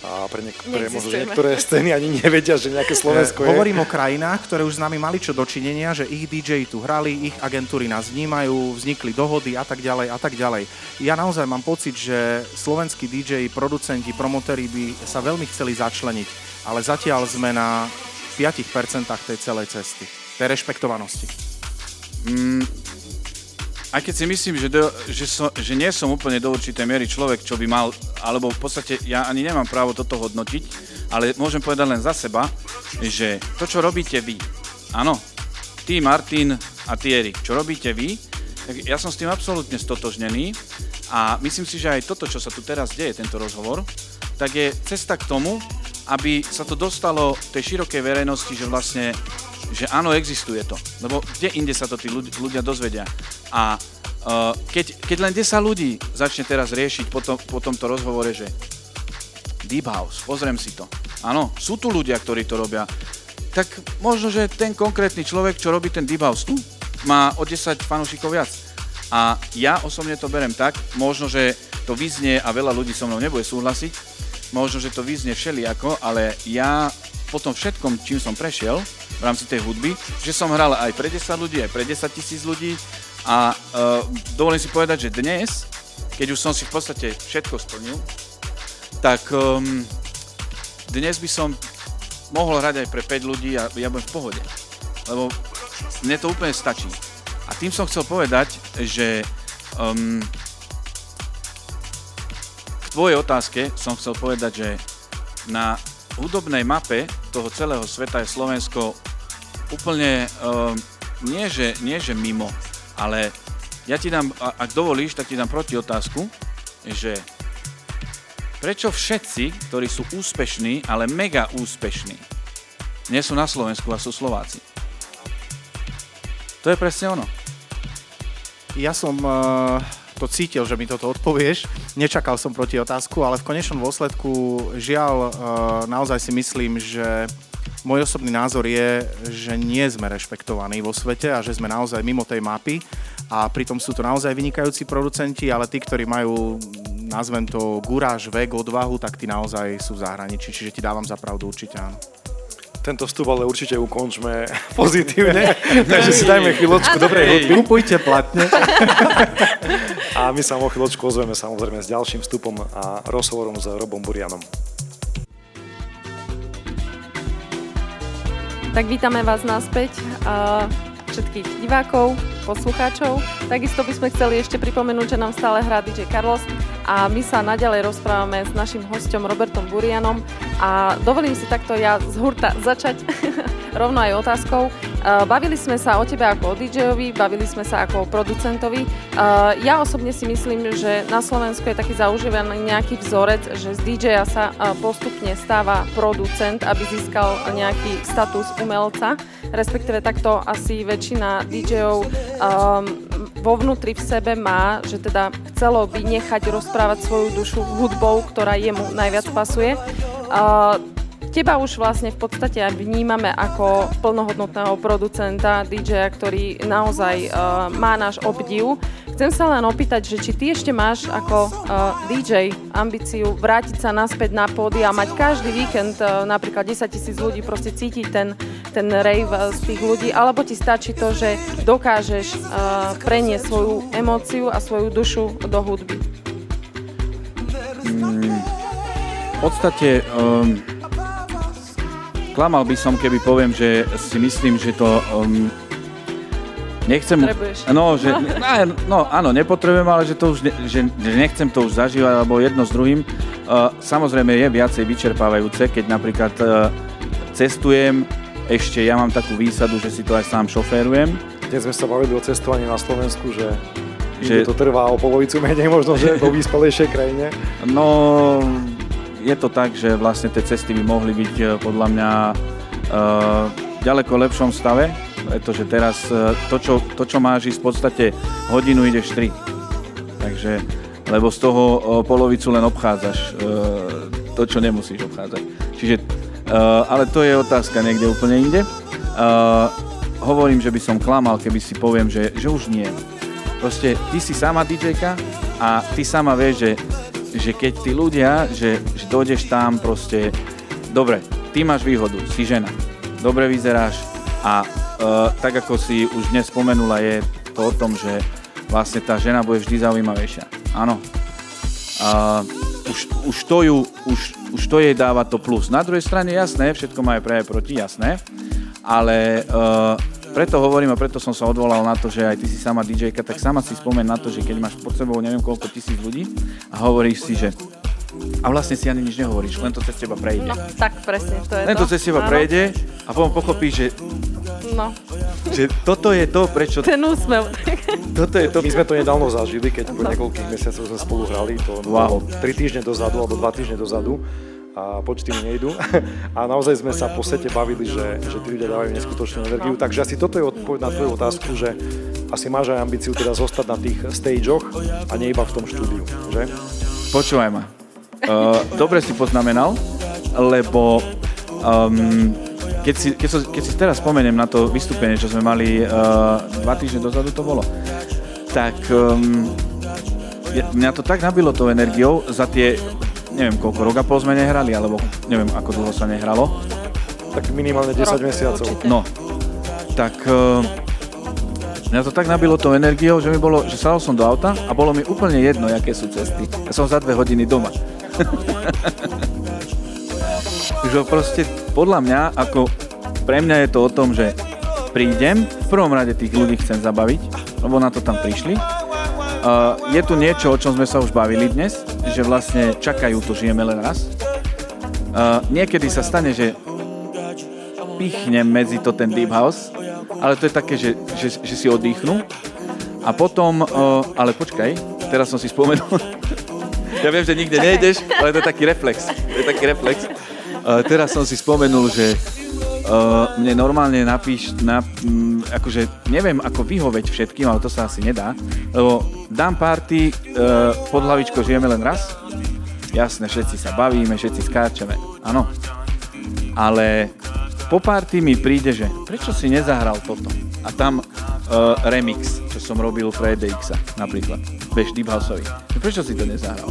A pre, niek- pre možno, niektoré scény ani nevedia, že nejaké Slovensko je. Hovorím o krajinách, ktoré už s nami mali čo dočinenia, že ich dý džeji tu hrali, ich agentúry nás vnímajú, vznikli dohody a tak ďalej a tak ďalej. Ja naozaj mám pocit, že slovenskí dý džeji, producenti, promotéri by sa veľmi chceli začleniť, ale zatiaľ sme na... päť percent tej celej cesty, tej rešpektovanosti. Mm, aj keď si myslím, že, do, že, so, že nie som úplne do určitej miery človek, čo by mal, alebo v podstate ja ani nemám právo toto hodnotiť, ale môžem povedať len za seba, že to, čo robíte vy, áno, ty Martin a ty Erik, čo robíte vy, tak ja som s tým absolútne stotožnený a myslím si, že aj toto, čo sa tu teraz deje, tento rozhovor, tak je cesta k tomu, aby sa to dostalo tej širokej verejnosti, že vlastne, že áno, existuje to. Lebo kde inde sa to tí ľudia dozvedia. A uh, keď, keď len desať ľudí začne teraz riešiť po, to, po tomto rozhovore, že Deep House, pozriem si to. Áno, sú tu ľudia, ktorí to robia. Tak možno, že ten konkrétny človek, čo robí ten Deep House tu, má o desať fanúšikov viac. A ja osobne to berem tak, možno, že to vyznie a veľa ľudí so mnou nebude súhlasiť, možno, že to vyznie všelijako, ale ja po tom všetkom, čím som prešiel v rámci tej hudby, že som hral aj pre desať ľudí, aj pre desaťtisíc ľudí a uh, dovolím si povedať, že dnes, keď už som si v podstate všetko splnil, tak um, dnes by som mohol hrať aj pre päť ľudí a ja budem v pohode, lebo mne to úplne stačí. A tým som chcel povedať, že um, tvojej otázke som chcel povedať, že na hudobnej mape toho celého sveta je Slovensko úplne um, nie, že, nie že mimo, ale ja ti dám, ak dovolíš, tak ti dám proti otázku, že prečo všetci, ktorí sú úspešní, ale mega úspešní, nie sú na Slovensku a sú Slováci? To je presne ono. Ja som uh, to cítil, že mi toto odpovieš. Nečakal som proti otázku, ale v konečnom dôsledku žiaľ, uh, naozaj si myslím, že môj osobný názor je, že nie sme rešpektovaní vo svete a že sme naozaj mimo tej mapy a pritom sú to naozaj vynikajúci producenti, ale tí, ktorí majú, nazvem to, guráž, vek, odvahu, tak tí naozaj sú v zahraničí, čiže ti dávam za pravdu určite áno. Tento vstup ale určite ukončme pozitívne, takže si dajme chvíľočku dobrej hudby. Kupujte platne. A my sa o chvíľočku ozveme samozrejme s ďalším vstupom a rozhovorom s Robom Burianom. Tak vítame vás naspäť, všetkých divákov, poslucháčov. Takisto by sme chceli ešte pripomenúť, že nám stále hrá dý džej Carlos a my sa naďalej rozprávame s naším hosťom Robertom Burianom a dovolím si takto ja z hurta začať rovno aj otázkou. Bavili sme sa o tebe ako o dý džejovi, bavili sme sa ako o producentovi. Ja osobne si myslím, že na Slovensku je taký zaužívaný nejaký vzorec, že z dý džeja sa postupne stáva producent, aby získal nejaký status umelca, respektíve takto asi väčšina dý džejov vo vnútri v sebe má, že teda chcelo by nechať rozprávať svoju dušu hudbou, ktorá jemu najviac pasuje. Teba už vlastne v podstate aj vnímame ako plnohodnotného producenta, dý džeja, ktorý naozaj má náš obdiv. Chcem sa len opýtať, že či ty ešte máš ako dý džej ambíciu vrátiť sa naspäť na pódy a mať každý víkend napríklad desaťtisíc ľudí, proste cítiť ten, ten rave z tých ľudí, alebo ti stačí to, že dokážeš preniesť svoju emóciu a svoju dušu do hudby? Hmm, v podstate... Um... Klamal by som, keby poviem, že si myslím, že to um, nechcem... Potrebuješ. No, že, no, áno, nepotrebujem, ale že, to už ne, že nechcem to už zažívať, alebo jedno s druhým. Uh, samozrejme je viacej vyčerpávajúce, keď napríklad uh, cestujem, ešte ja mám takú výsadu, že si to aj sám šoférujem. Dnes sme sa bavili o cestovaní na Slovensku, že, že... to trvá o polovicu menej, možno, že vo vyspelejšej krajine. No... Je to tak, že vlastne tie cesty by mohli byť podľa mňa v ďaleko lepšom stave, pretože teraz to, čo, to, čo máš ísť v podstate hodinu, ideš tri. Takže, lebo z toho polovicu len obchádzaš to, čo nemusíš obchádzať. Čiže, ale to je otázka niekde úplne inde. Hovorím, že by som klamal, keby si poviem, že, že už nie. Proste ty si sama dý džejka a ty sama vieš, že že keď tí ľudia, že, že dojdeš tam proste, dobre, ty máš výhodu, si žena, dobre vyzeráš a e, tak ako si už dnes spomenula, je to o tom, že vlastne tá žena bude vždy zaujímavejšia. Áno. E, už, už, to ju, už, už to jej dáva to plus. Na druhej strane, jasné, všetko má aj pre aj proti, jasné, ale e, preto hovorím a preto som sa odvolal na to, že aj ty si sama dý džejka, tak sama si spomen na to, že keď máš pod sebou neviem koľko tisíc ľudí a hovoríš si, že a vlastne si ani nič nehovoríš, len to cez teba prejde. No, tak presne, to je len to. Len to cez teba áno. prejde a potom pochopíš, že no. Že toto je to, prečo... Ten úsmev. Toto je to. My sme to nedávno zažili, keď po niekoľkých mesiacoch sme spolu hrali, to wow. tri týždne dozadu alebo dva týždne dozadu. A počty mi nejdu. A naozaj sme sa po sete bavili, že, že tí ľudia dávajú neskutočnú energiu. Takže asi toto je odpoveď na tvoju otázku, že asi máš aj ambíciu teda zostať na tých stageoch a nie iba v tom štúdiu, že? Počúvaj ma. Uh, dobre si poznamenal, lebo um, keď, si, keď, so, keď si teraz spomeniem na to vystúpenie, čo sme mali uh, dva týždne dozadu to bolo, tak um, mňa to tak nabilo tou energiou za tie... Neviem, koľko rok a pol sme nehrali, alebo neviem, ako dlho sa nehralo. Tak minimálne desať mesiacov. No, tak uh, mňa to tak nabilo tou energiou, že mi bolo, že sadol som do auta a bolo mi úplne jedno, aké sú cesty. Ja som za dve hodiny doma. Že proste podľa mňa, ako pre mňa je to o tom, že prídem, v prvom rade tých ľudí chcem zabaviť, lebo na to tam prišli. Uh, je tu niečo, o čom sme sa už bavili dnes. že vlastne čakajú to Žijeme len raz. Uh, niekedy sa stane, že pichnem medzi to ten deep house, ale to je také, že, že, že si oddychnú a potom, uh, ale počkaj, teraz som si spomenul, ja viem, že nikde nejdeš, ale to je taký reflex, to je taký reflex. Uh, teraz som si spomenul, že uh, mne normálne napíš, na, um, akože neviem, ako vyhoveť všetkým, ale to sa asi nedá, lebo dám party, uh, pod hlavičko Žijeme len raz, jasne, všetci sa bavíme, všetci skáčeme, áno, ale po party mi príde, že prečo si nezahral toto? A tam e, remix, čo som robil pre é dé ixa napríklad, bež Deep Houseovi. Prečo si to nezahral?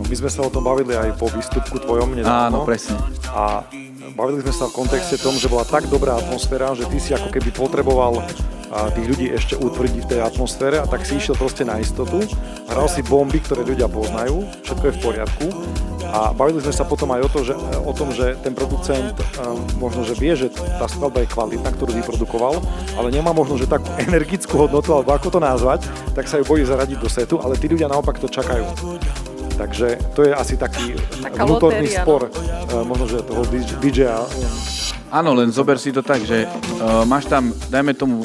No, my sme sa o tom bavili aj po výstupku tvojom nedávno. Áno, presne. A bavili sme sa v kontexte tom, že bola tak dobrá atmosféra, že ty si ako keby potreboval a tých ľudí ešte utvrdiť v tej atmosfére a tak si išiel proste na istotu. Hral si bomby, ktoré ľudia poznajú, všetko je v poriadku a bavili sme sa potom aj o, to, že, o tom, že ten producent um, možno, že vie, že tá skladba je kvalitná, ktorú vyprodukoval, ale nemá možno, že takú energickú hodnotu, alebo ako to nazvať, tak sa ju bojí zaradiť do setu, ale tí ľudia naopak to čakajú. Takže to je asi taký taká vnútorný lotéria, spor, no? Možno, že toho dí džeja. Áno, len zober si to tak, že uh, máš tam, dajme tomu,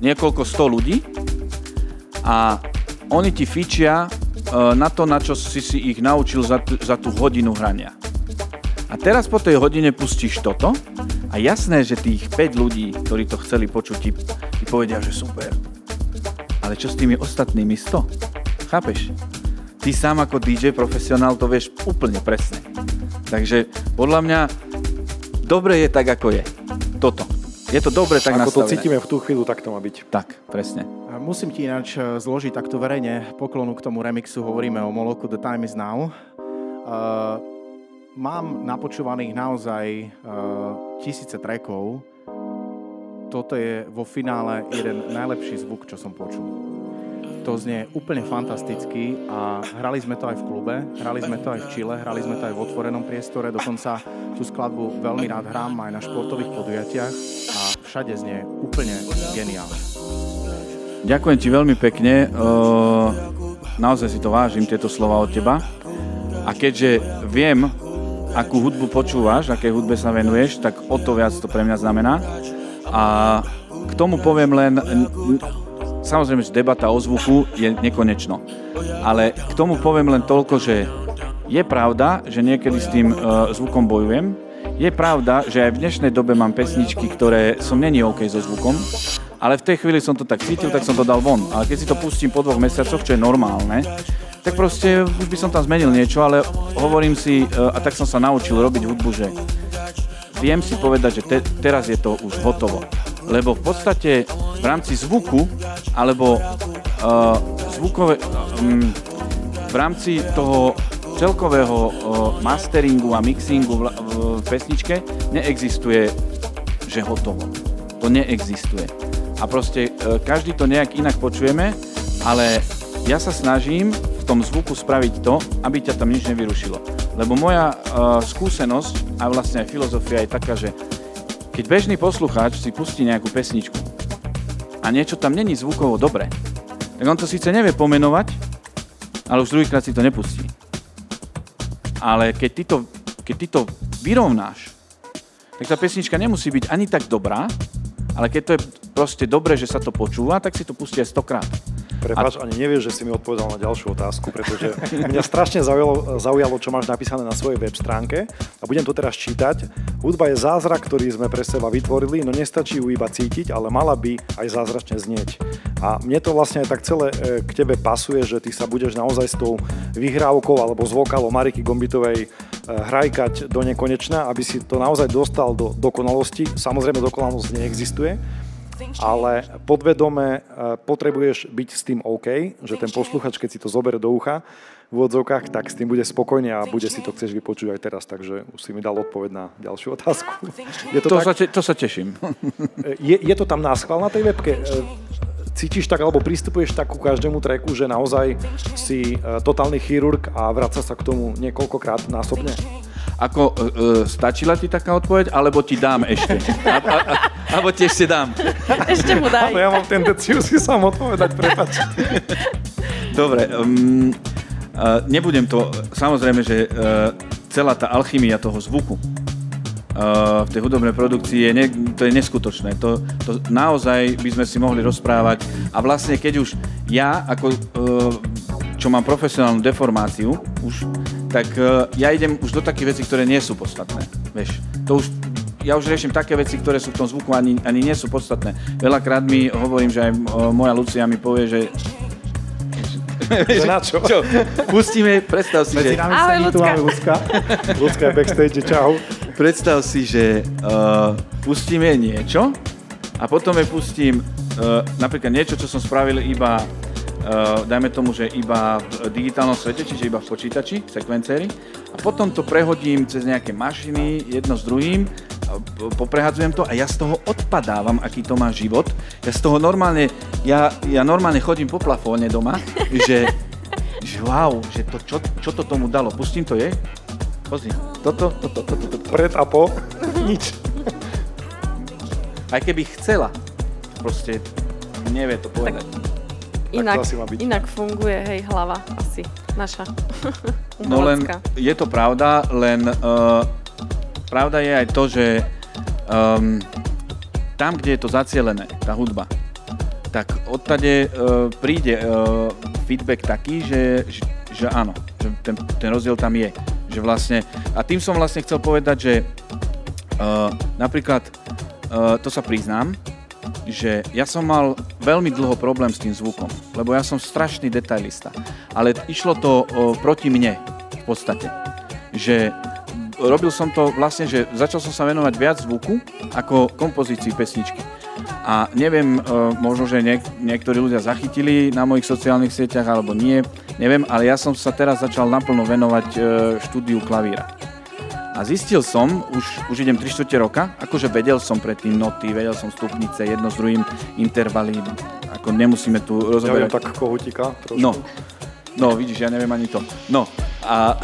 niekoľko sto ľudí a oni ti fičia e, na to, na čo si si ich naučil za, t- za tú hodinu hrania. A teraz po tej hodine pustíš toto a jasné, že tých päť ľudí, ktorí to chceli počuť, ti, ti povedia, že super. Ale čo s tými ostatnými sto? Chápeš? Ty sám ako dí džej profesionál to vieš úplne presne. Takže podľa mňa dobre je tak, ako je. Toto. Je to dobre tak nastavené. Ako to cítime v tú chvíľu, tak to má byť. Tak, presne. Musím ti ináč zložiť takto verejne poklonu k tomu remixu. Hovoríme o Moloku, The Time Is Now. Uh, mám napočúvaných naozaj uh, tisíce trackov. Toto je vo finále jeden najlepší zvuk, čo som počul. To znie úplne fantasticky a hrali sme to aj v klube, hrali sme to aj v Chile, hrali sme to aj v otvorenom priestore, dokonca tú skladbu veľmi rád hrám aj na športových podujatiach a všade znie úplne geniálne. Ďakujem ti veľmi pekne, naozaj si to vážim, tieto slova od teba. A keďže viem, akú hudbu počúvaš, akej hudbe sa venuješ, tak o to viac to pre mňa znamená. A k tomu poviem len, samozrejme, že debata o zvuku je nekonečno, ale k tomu poviem len toľko, že je pravda, že niekedy s tým e, zvukom bojujem. Je pravda, že aj v dnešnej dobe mám pesničky, ktoré som není OK so zvukom, ale v tej chvíli som to tak cítil, tak som to dal von. Ale keď si to pustím po dvoch mesiacoch, čo je normálne, tak proste už by som tam zmenil niečo, ale hovorím si, e, a tak som sa naučil robiť hudbu, že viem si povedať, že te, teraz je to už hotovo. Lebo v podstate v rámci zvuku, alebo e, zvukové... Um, v rámci toho celkového masteringu a mixingu v pesničke neexistuje, že hotovo. To neexistuje. A proste každý to nejak inak počujeme, ale ja sa snažím v tom zvuku spraviť to, aby ťa tam nič nevyrušilo. Lebo moja skúsenosť a vlastne aj filozofia je taká, že keď bežný poslucháč si pustí nejakú pesničku a niečo tam není zvukovo dobre, tak on to síce nevie pomenovať, ale už druhýkrát si to nepustí. Ale keď ty, to, keď ty to vyrovnáš, tak tá pesnička nemusí byť ani tak dobrá, ale keď to je proste dobré, že sa to počúva, tak si to pustí aj stokrát. Prepáč, a... ani nevieš, že si mi odpovedal na ďalšiu otázku, pretože mňa strašne zaujalo, zaujalo, čo máš napísané na svojej web stránke a budem to teraz čítať. Hudba je zázrak, ktorý sme pre seba vytvorili, no nestačí ju iba cítiť, ale mala by aj zázračne znieť. A mne to vlastne aj tak celé k tebe pasuje, že ty sa budeš naozaj s tou vyhrávkou alebo s vokalom Mariky Gombitovej hrajkať do nekonečna, aby si to naozaj dostal do dokonalosti. Samozrejme, dokonalosť neexistuje, ale podvedome potrebuješ byť s tým OK, že ten posluchač, keď si to zoberie do ucha v odzvukách, tak s tým bude spokojný a bude si to chceš vypočuť aj teraz, takže už si mi dal odpoveď na ďalšiu otázku. Je to, to, tak? Sa, te, to sa teším. Je, je to tam náschval na tej webke? Cítiš tak, alebo pristupuješ tak ku každému tracku, že naozaj si totálny chirurg a vraca sa k tomu niekoľkokrát násobne? Ako, e, e, stačila ti taká odpoveď, alebo ti dám ešte? A, a, a, alebo ti ešte dám. Ešte mu daj. Ale ja mám tendenciu si sám odpovedať, prepáč. Dobre, um, uh, nebudem to, samozrejme, že uh, celá tá alchymia toho zvuku uh, v tej hudobnej produkcii, je ne, to je neskutočné. To, to naozaj by sme si mohli rozprávať. A vlastne, keď už ja, ako, uh, čo mám profesionálnu deformáciu, už tak ja idem už do takých vecí, ktoré nie sú podstatné, vieš. To už, ja už riešim také veci, ktoré sú v tom zvuku ani, ani nie sú podstatné. Veľakrát mi hovorím, že aj moja Lucia mi povie, že... Na čo? Čo? Pustíme, predstav si, že... Ahoj, Ľudka. Ľudka. Ľudka je backstage, čau. Predstav si, že uh, pustíme niečo a potom je pustím uh, napríklad niečo, čo som spravil iba... Uh, dajme tomu, že iba v digitálnom svete, čiže iba v počítači, sekvenciéri. A potom to prehodím cez nejaké mašiny, jedno s druhým, poprehadzujem to a ja z toho odpadávam, aký to má život. Ja z toho normálne, ja, ja normálne chodím po plafóne doma, že, že wow, že to, čo, čo to tomu dalo. Pustím to, je? Pozri, toto, toto, toto, toto. Pred a po? Nič. Aj keby chcela, proste nevie to povedať. Inak, inak funguje, hej, hlava asi, naša no len, je to pravda, len uh, pravda je aj to, že um, tam, kde je to zacielené, tá hudba, tak odtade uh, príde uh, feedback taký, že, že, že áno, že ten, ten rozdiel tam je. Že vlastne, a tým som vlastne chcel povedať, že uh, napríklad, uh, to sa priznám, že ja som mal veľmi dlho problém s tým zvukom, lebo ja som strašný detailista, ale išlo to o, proti mne v podstate, že robil som to vlastne, že začal som sa venovať viac zvuku ako kompozícii pesničky a neviem, e, možno, že niek- niektorí ľudia zachytili na mojich sociálnych sieťach alebo nie, neviem, ale ja som sa teraz začal naplno venovať e, štúdiu klavíra. A zistil som, už, už idem tri štvrte roka, akože vedel som predtým noty, vedel som stupnice, jedno s druhým, intervaly, ako nemusíme tu rozoberať. Ja viem, tak kohutíka trošku. No, no, vidíš, ja neviem ani to. No, a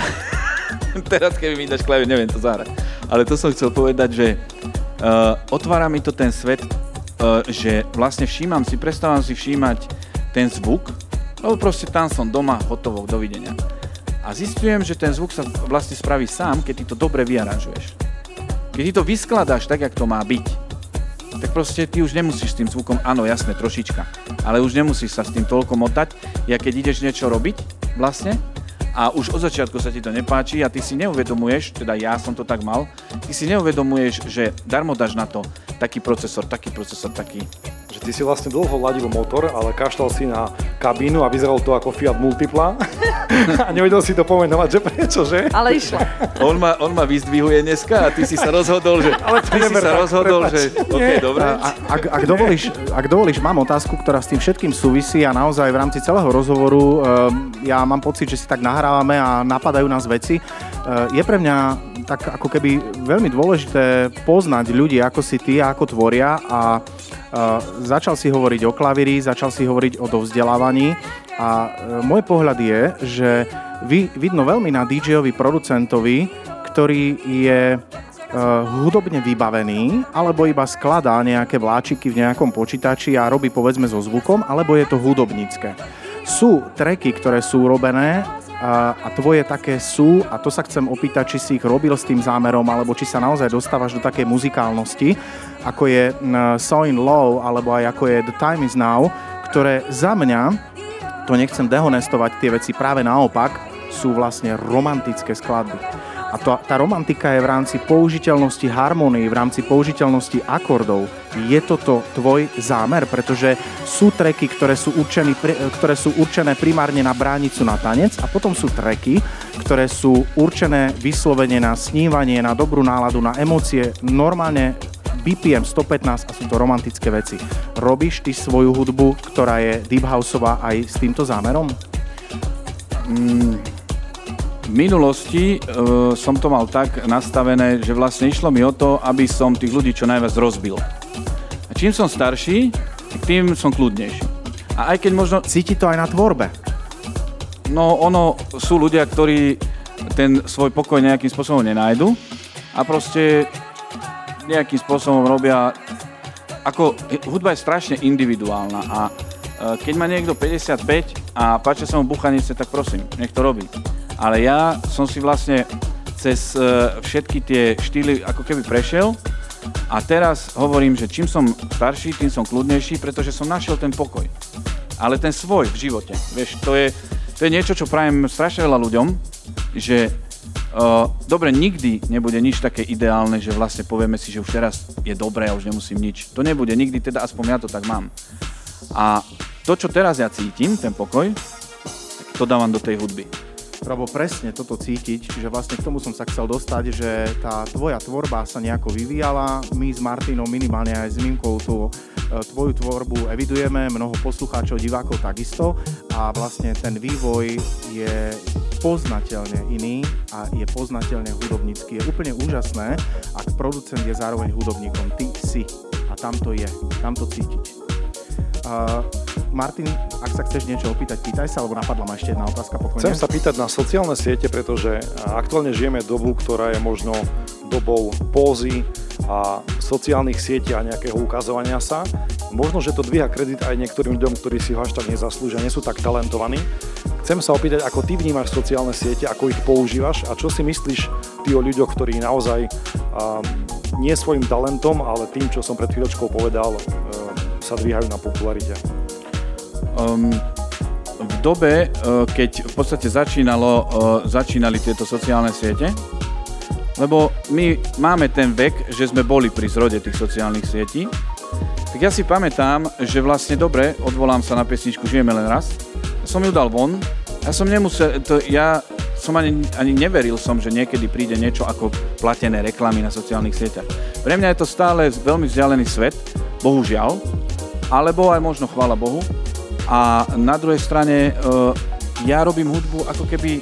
teraz keby mi dáš klavír, neviem to zahrať. Ale to som chcel povedať, že uh, otvára mi to ten svet, uh, že vlastne všímam si, prestávam si všímať ten zvuk, lebo proste tam som doma, hotovo, dovidenia. A zistujem, že ten zvuk sa vlastne spraví sám, keď ty to dobre vyaranžuješ. Keď ty to vyskladáš tak, jak to má byť, tak proste ty už nemusíš s tým zvukom, áno, jasné, trošička, ale už nemusíš sa s tým toľko motať, ja keď ideš niečo robiť vlastne a už od začiatku sa ti to nepáči a ty si neuvedomuješ, teda ja som to tak mal, ty si neuvedomuješ, že darmo dáš na to taký procesor, taký procesor, taký. Že ty si vlastne dlho ladil motor, ale kašľal si na kabínu a vyzeral to ako Fiat Multipla a nevedel si to pomenovať, že prečo, že? Ale išlo. On ma, on ma vyzdvihuje dneska a ty si sa rozhodol, že... Ale ty neber, si sa rozhodol, prepač. Že... OK, dobré. Ak, ak, dovolíš, ak dovolíš, mám otázku, ktorá s tým všetkým súvisí a naozaj v rámci celého rozhovoru um, ja mám pocit, že si tak nahrá a napadajú nás veci. Je pre mňa tak ako keby veľmi dôležité poznať ľudí, ako si ty a ako tvoria a začal si hovoriť o klavíri, začal si hovoriť o dovzdelávaní a môj pohľad je, že vy, vidno veľmi na dí džejovi producentovi, ktorý je hudobne vybavený, alebo iba skladá nejaké vláčiky v nejakom počítači a robí povedzme so zvukom, alebo je to hudobnícke. Sú tracky, ktoré sú robené A, a tvoje také sú a to sa chcem opýtať, či si ich robil s tým zámerom alebo či sa naozaj dostávaš do takej muzikálnosti ako je So In Love alebo aj ako je The Time Is Now, ktoré za mňa, to nechcem dehonestovať tie veci, práve naopak sú vlastne romantické skladby a to, tá romantika je v rámci použiteľnosti harmónií, v rámci použiteľnosti akordov. Je toto tvoj zámer? Pretože sú tracky, ktoré sú určené, ktoré sú určené primárne na bránicu, na tanec a potom sú tracky, ktoré sú určené vyslovene na snívanie, na dobrú náladu, na emócie, normálne bé pé em sto pätnásť a sú to romantické veci. Robíš ty svoju hudbu, ktorá je deep houseová aj s týmto zámerom? Mm. V minulosti uh, som to mal tak nastavené, že vlastne išlo mi o to, aby som tých ľudí čo najviac rozbil. A čím som starší, tým som kľudnejší. A aj keď možno... Cíti to aj na tvorbe? No, ono, sú ľudia, ktorí uh, ten svoj pokoj nejakým spôsobom nenájdu a proste nejakým spôsobom robia, ako hudba je strašne individuálna a keď má niekto päťdesiatpäť a páčia sa mu buchanice, tak prosím, nech to robí. Ale ja som si vlastne cez všetky tie štýly ako keby prešiel a teraz hovorím, že čím som starší, tým som kľudnejší, pretože som našiel ten pokoj. Ale ten svoj v živote, vieš, to je, to je niečo, čo prajem strašne veľa ľuďom, že uh, dobre, nikdy nebude nič také ideálne, že vlastne povieme si, že už teraz je dobré a už nemusím nič. To nebude nikdy, teda aspoň ja to tak mám. A to, čo teraz ja cítim, ten pokoj, to dávam do tej hudby. Robo, presne toto cítiť, že vlastne k tomu som sa chcel dostať, že tá tvoja tvorba sa nejako vyvíjala. My s Martinom minimálne aj s Mimkou tú tvoju tvorbu evidujeme, mnoho poslucháčov, divákov takisto a vlastne ten vývoj je poznateľne iný a je poznateľne hudobnícky. Je úplne úžasné, ak producent je zároveň hudobníkom. Ty si a tam to je, tam to cítiť. Uh, Martin, ak sa chceš niečo opýtať, pýtaj sa, alebo napadla ma ešte jedna otázka pokojne. Chcem sa pýtať na sociálne siete, pretože aktuálne žijeme dobu, ktorá je možno dobou pózy a sociálnych sietí a nejakého ukazovania sa. Možno, že to dvíha kredit aj niektorým ľuďom, ktorí si ho až tak nezaslúžia, nie sú tak talentovaní. Chcem sa opýtať, ako ty vnímaš sociálne siete, ako ich používaš a čo si myslíš ty o ľuďoch, ktorí naozaj uh, nie svojim talentom, ale tým, čo som pred chvíľočkou povedal, uh, sa dvíhajú na popularite? Um, v dobe, keď v podstate začínalo, začínali tieto sociálne siete, lebo my máme ten vek, že sme boli pri zrode tých sociálnych sietí, tak ja si pamätám, že vlastne dobre, odvolám sa na pesničku Žijeme len raz, som ju dal von, ja som nemusel, to, ja som ani, ani neveril som, že niekedy príde niečo ako platené reklamy na sociálnych sieťach. Pre mňa je to stále veľmi vzdialený svet, bohužiaľ, alebo aj možno chvála Bohu. A na druhej strane e, ja robím hudbu ako keby,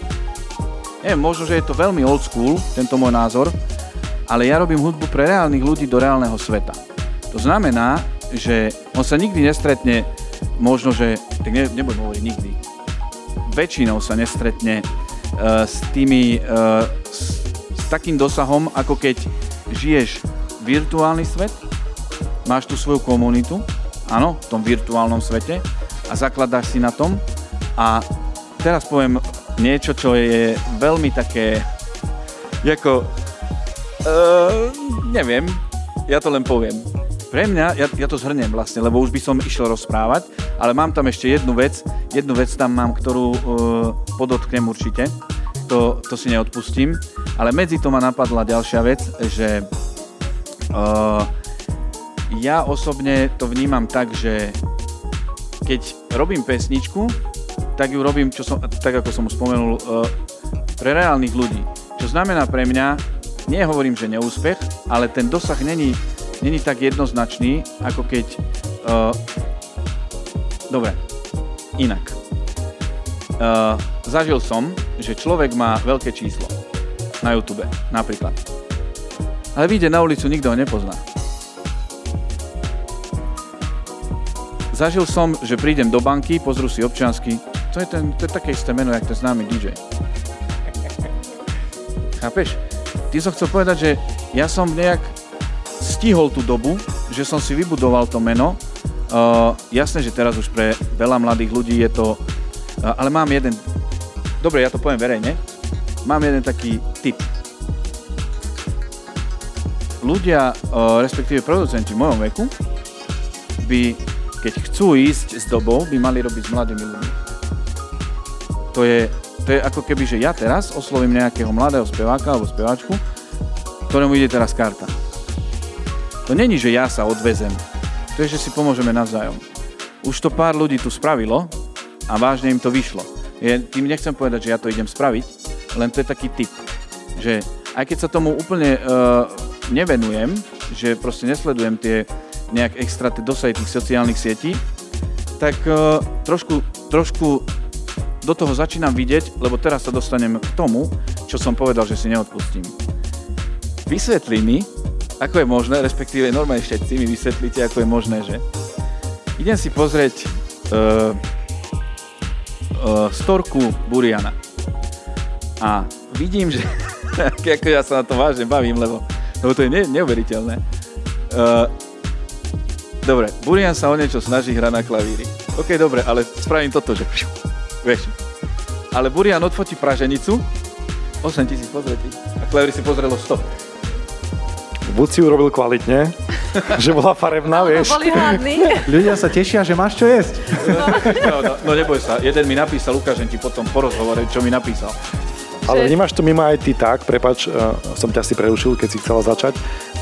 neviem, možno, že je to veľmi old school, tento môj názor, ale ja robím hudbu pre reálnych ľudí do reálneho sveta. To znamená, že on sa nikdy nestretne, možno, že, tak ne, nebudem hovoriť nikdy, väčšinou sa nestretne e, s tými, e, s, s takým dosahom, ako keď žiješ virtuálny svet, máš tú svoju komunitu, áno, v tom virtuálnom svete a zakladáš si na tom. A teraz poviem niečo, čo je veľmi také, ako, uh, neviem, ja to len poviem. Pre mňa, ja, ja to zhrniem vlastne, lebo už by som išiel rozprávať, ale mám tam ešte jednu vec, jednu vec tam mám, ktorú uh, podotknem určite, to, to si neodpustím, ale medzi to ma napadla ďalšia vec, že uh, ja osobne to vnímam tak, že keď robím pesničku, tak ju robím, čo som, tak ako som spomenul, pre reálnych ľudí. Čo znamená pre mňa, nehovorím, že neúspech, ale ten dosah není, není tak jednoznačný, ako keď... Uh, dobre, inak. Uh, zažil som, že človek má veľké číslo na YouTube, napríklad. Ale vyjde na ulicu, nikto ho nepozná. Zažil som, že prídem do banky, pozrú si občiansky, to je, ten, to je také isté meno, jak ten známy dý džej. Chápeš? Ty som chcel povedať, že ja som nejak stihol tú dobu, že som si vybudoval to meno. Uh, jasné, že teraz už pre veľa mladých ľudí je to... Uh, ale mám jeden... Dobre, ja to poviem verejne. Mám jeden taký tip. Ľudia, uh, respektíve producenti v mojom veku, by... keď chcú ísť s dobou, by mali robiť s mladými ľuďmi. To je, to je ako keby, že ja teraz oslovím nejakého mladého speváka alebo speváčku, ktorému ide teraz karta. To není, že ja sa odvezem. To je, že si pomôžeme navzájom. Už to pár ľudí tu spravilo a vážne im to vyšlo. Ja tým nechcem povedať, že ja to idem spraviť, len to je taký tip, že aj keď sa tomu úplne uh, nevenujem, že proste nesledujem tie nejak extra dosahy tých sociálnych sietí, tak uh, trošku, trošku do toho začínam vidieť, lebo teraz sa dostanem k tomu, čo som povedal, že si neodpustím. Vysvetli mi, ako je možné, respektíve normálne všetci mi vysvetlíte, ako je možné, že idem si pozrieť uh, uh, storku Buriana a vidím, že ako ja sa na to vážne bavím, lebo, lebo to je ne, neuveriteľné. Uh, dobre, Burian sa o niečo snaží hrať na klavíri. OK, dobre, ale spravím toto, že... Vieš. Ale Burian odfotí praženicu, osem tisíc, pozretí, a klavír si pozrelo sto. Buď si urobil kvalitne, že bola farebná, vieš. No, boli hladní. Ľudia sa tešia, že máš čo jesť. No, no, no neboj sa, jeden mi napísal, ukážem ti potom po rozhovore, čo mi napísal. Ale vnímaš to mimo aj ty tak, prepáč, uh, som ťa si prerušil, keď si chcela začať,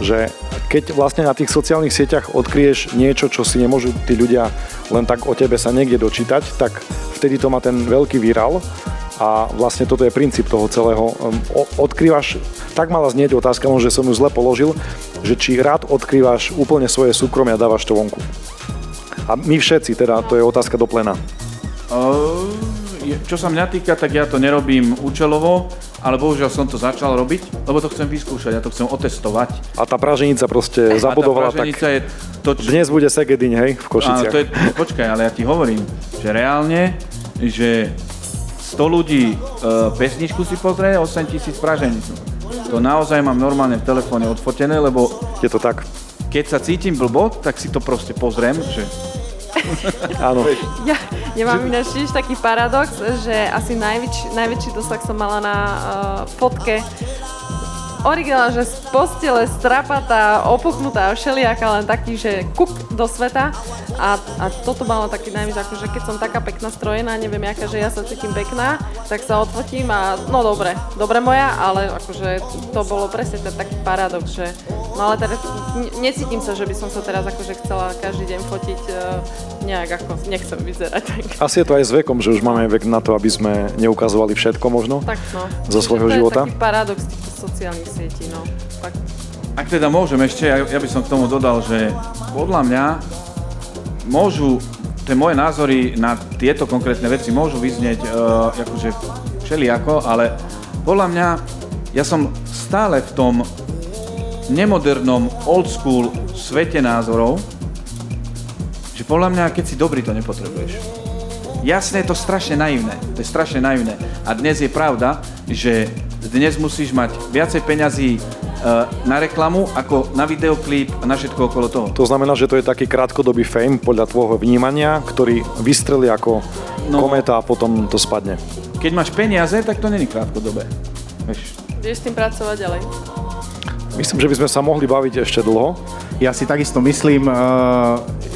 že keď vlastne na tých sociálnych sieťach odkryješ niečo, čo si nemôžu tí ľudia len tak o tebe sa niekde dočítať, tak vtedy to má ten veľký virál. A vlastne toto je princíp toho celého. Odkrývaš, tak mala znieť otázka, že som ju zle položil, že či rád odkrývaš úplne svoje súkromie a dávaš to vonku. A my všetci, teda, to je otázka do plena. Čo sa mňa týka, tak ja to nerobím účelovo, ale bohužiaľ som to začal robiť, lebo to chcem vyskúšať, ja to chcem otestovať. A tá praženica proste zabudovala tak... Je to, čo... Dnes bude Segedin, hej, v Košiciach. Je... Počkaj, ale ja ti hovorím, že reálne, že... sto ľudí e, pesničku si pozrie, osem tisíc praženicu. To naozaj mám normálne v telefóne odfotené, lebo... Je to tak. Keď sa cítim blbo, tak si to proste pozriem, že... Áno. Ja, ja mám ináč tiež taký paradox, že asi najväč, najväčší dosah som mala na uh, fotke. Originál, že z postele strapatá, opuchnutá, všelijaká, len taký, že kuk do sveta. A, a toto malo taký najvyšší, akože keď som taká pekná strojená, neviem jaká, že ja sa cítim pekná, tak sa odfotím a no dobre, dobre moja, ale akože to bolo presne ten taký paradox, že no ale teraz necítim sa, že by som sa teraz akože chcela každý deň fotiť nejak ako nechcem vyzerať. Tak. Asi je to aj s vekom, že už máme vek na to, aby sme neukazovali všetko možno tak, no. Zo svojho života. To je taký paradox týchto sociálnych sietí, no. Tak. Ak teda môžem ešte, ja, ja by som k tomu dodal, že podľa mňa môžu, tie moje názory na tieto konkrétne veci môžu vyznieť uh, akože všelijako, ale podľa mňa, ja som stále v tom nemodernom old school svete názorov, že podľa mňa, keď si dobrý, to nepotrebuješ. Jasné, je to strašne naivné, to je strašne naivné. A dnes je pravda, že dnes musíš mať viacej peňazí na reklamu, ako na videoklip a na všetko okolo toho. To znamená, že to je taký krátkodobý fame podľa tvojho vnímania, ktorý vystrelí ako no, kometa a potom to spadne. Keď máš peniaze, tak to není krátkodobé. Vieš. Vieš s tým pracovať ďalej. Myslím, že by sme sa mohli baviť ešte dlho. Ja si takisto myslím,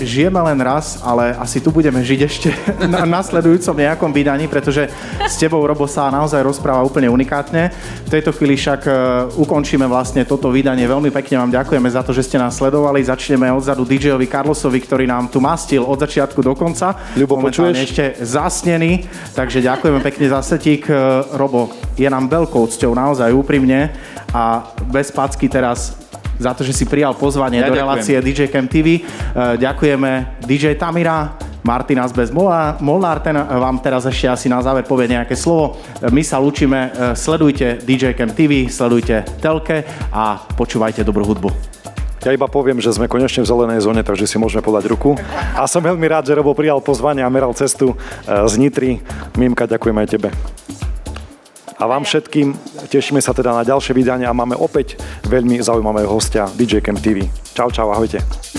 žijeme len raz, ale asi tu budeme žiť ešte na nasledujúcom nejakom vydaní, pretože s tebou, Robo, sa naozaj rozpráva úplne unikátne. V tejto chvíli však ukončíme vlastne toto vydanie. Veľmi pekne vám ďakujeme za to, že ste nás sledovali. Začneme odzadu dí džejovi Carlosovi, ktorý nám tu mastil od začiatku do konca. Ľubo, počuješ? Ešte zasnený, takže ďakujeme pekne za setík. Robo, je nám veľkou cťou, naozaj úprimne a bez packy teraz... za to, že si prijal pozvanie ja do ďakujem. Relácie dí džej Camp tí ví. Ďakujeme dí džej Tamira, Martina bez Molnár, ten vám teraz ešte asi na záver povie nejaké slovo. My sa lúčime, sledujte dí džej Camp tí ví, sledujte telke a počúvajte dobrú hudbu. Ja iba poviem, že sme konečne v zelenej zóne, takže si môžeme podať ruku. A som veľmi rád, že Robo prijal pozvanie a meral cestu z Nitry. Mimka, ďakujem aj tebe. A vám všetkým tešíme sa teda na ďalšie vydania a máme opäť veľmi zaujímavého hostia dí džej Camp tí ví. Čau, čau, ahojte.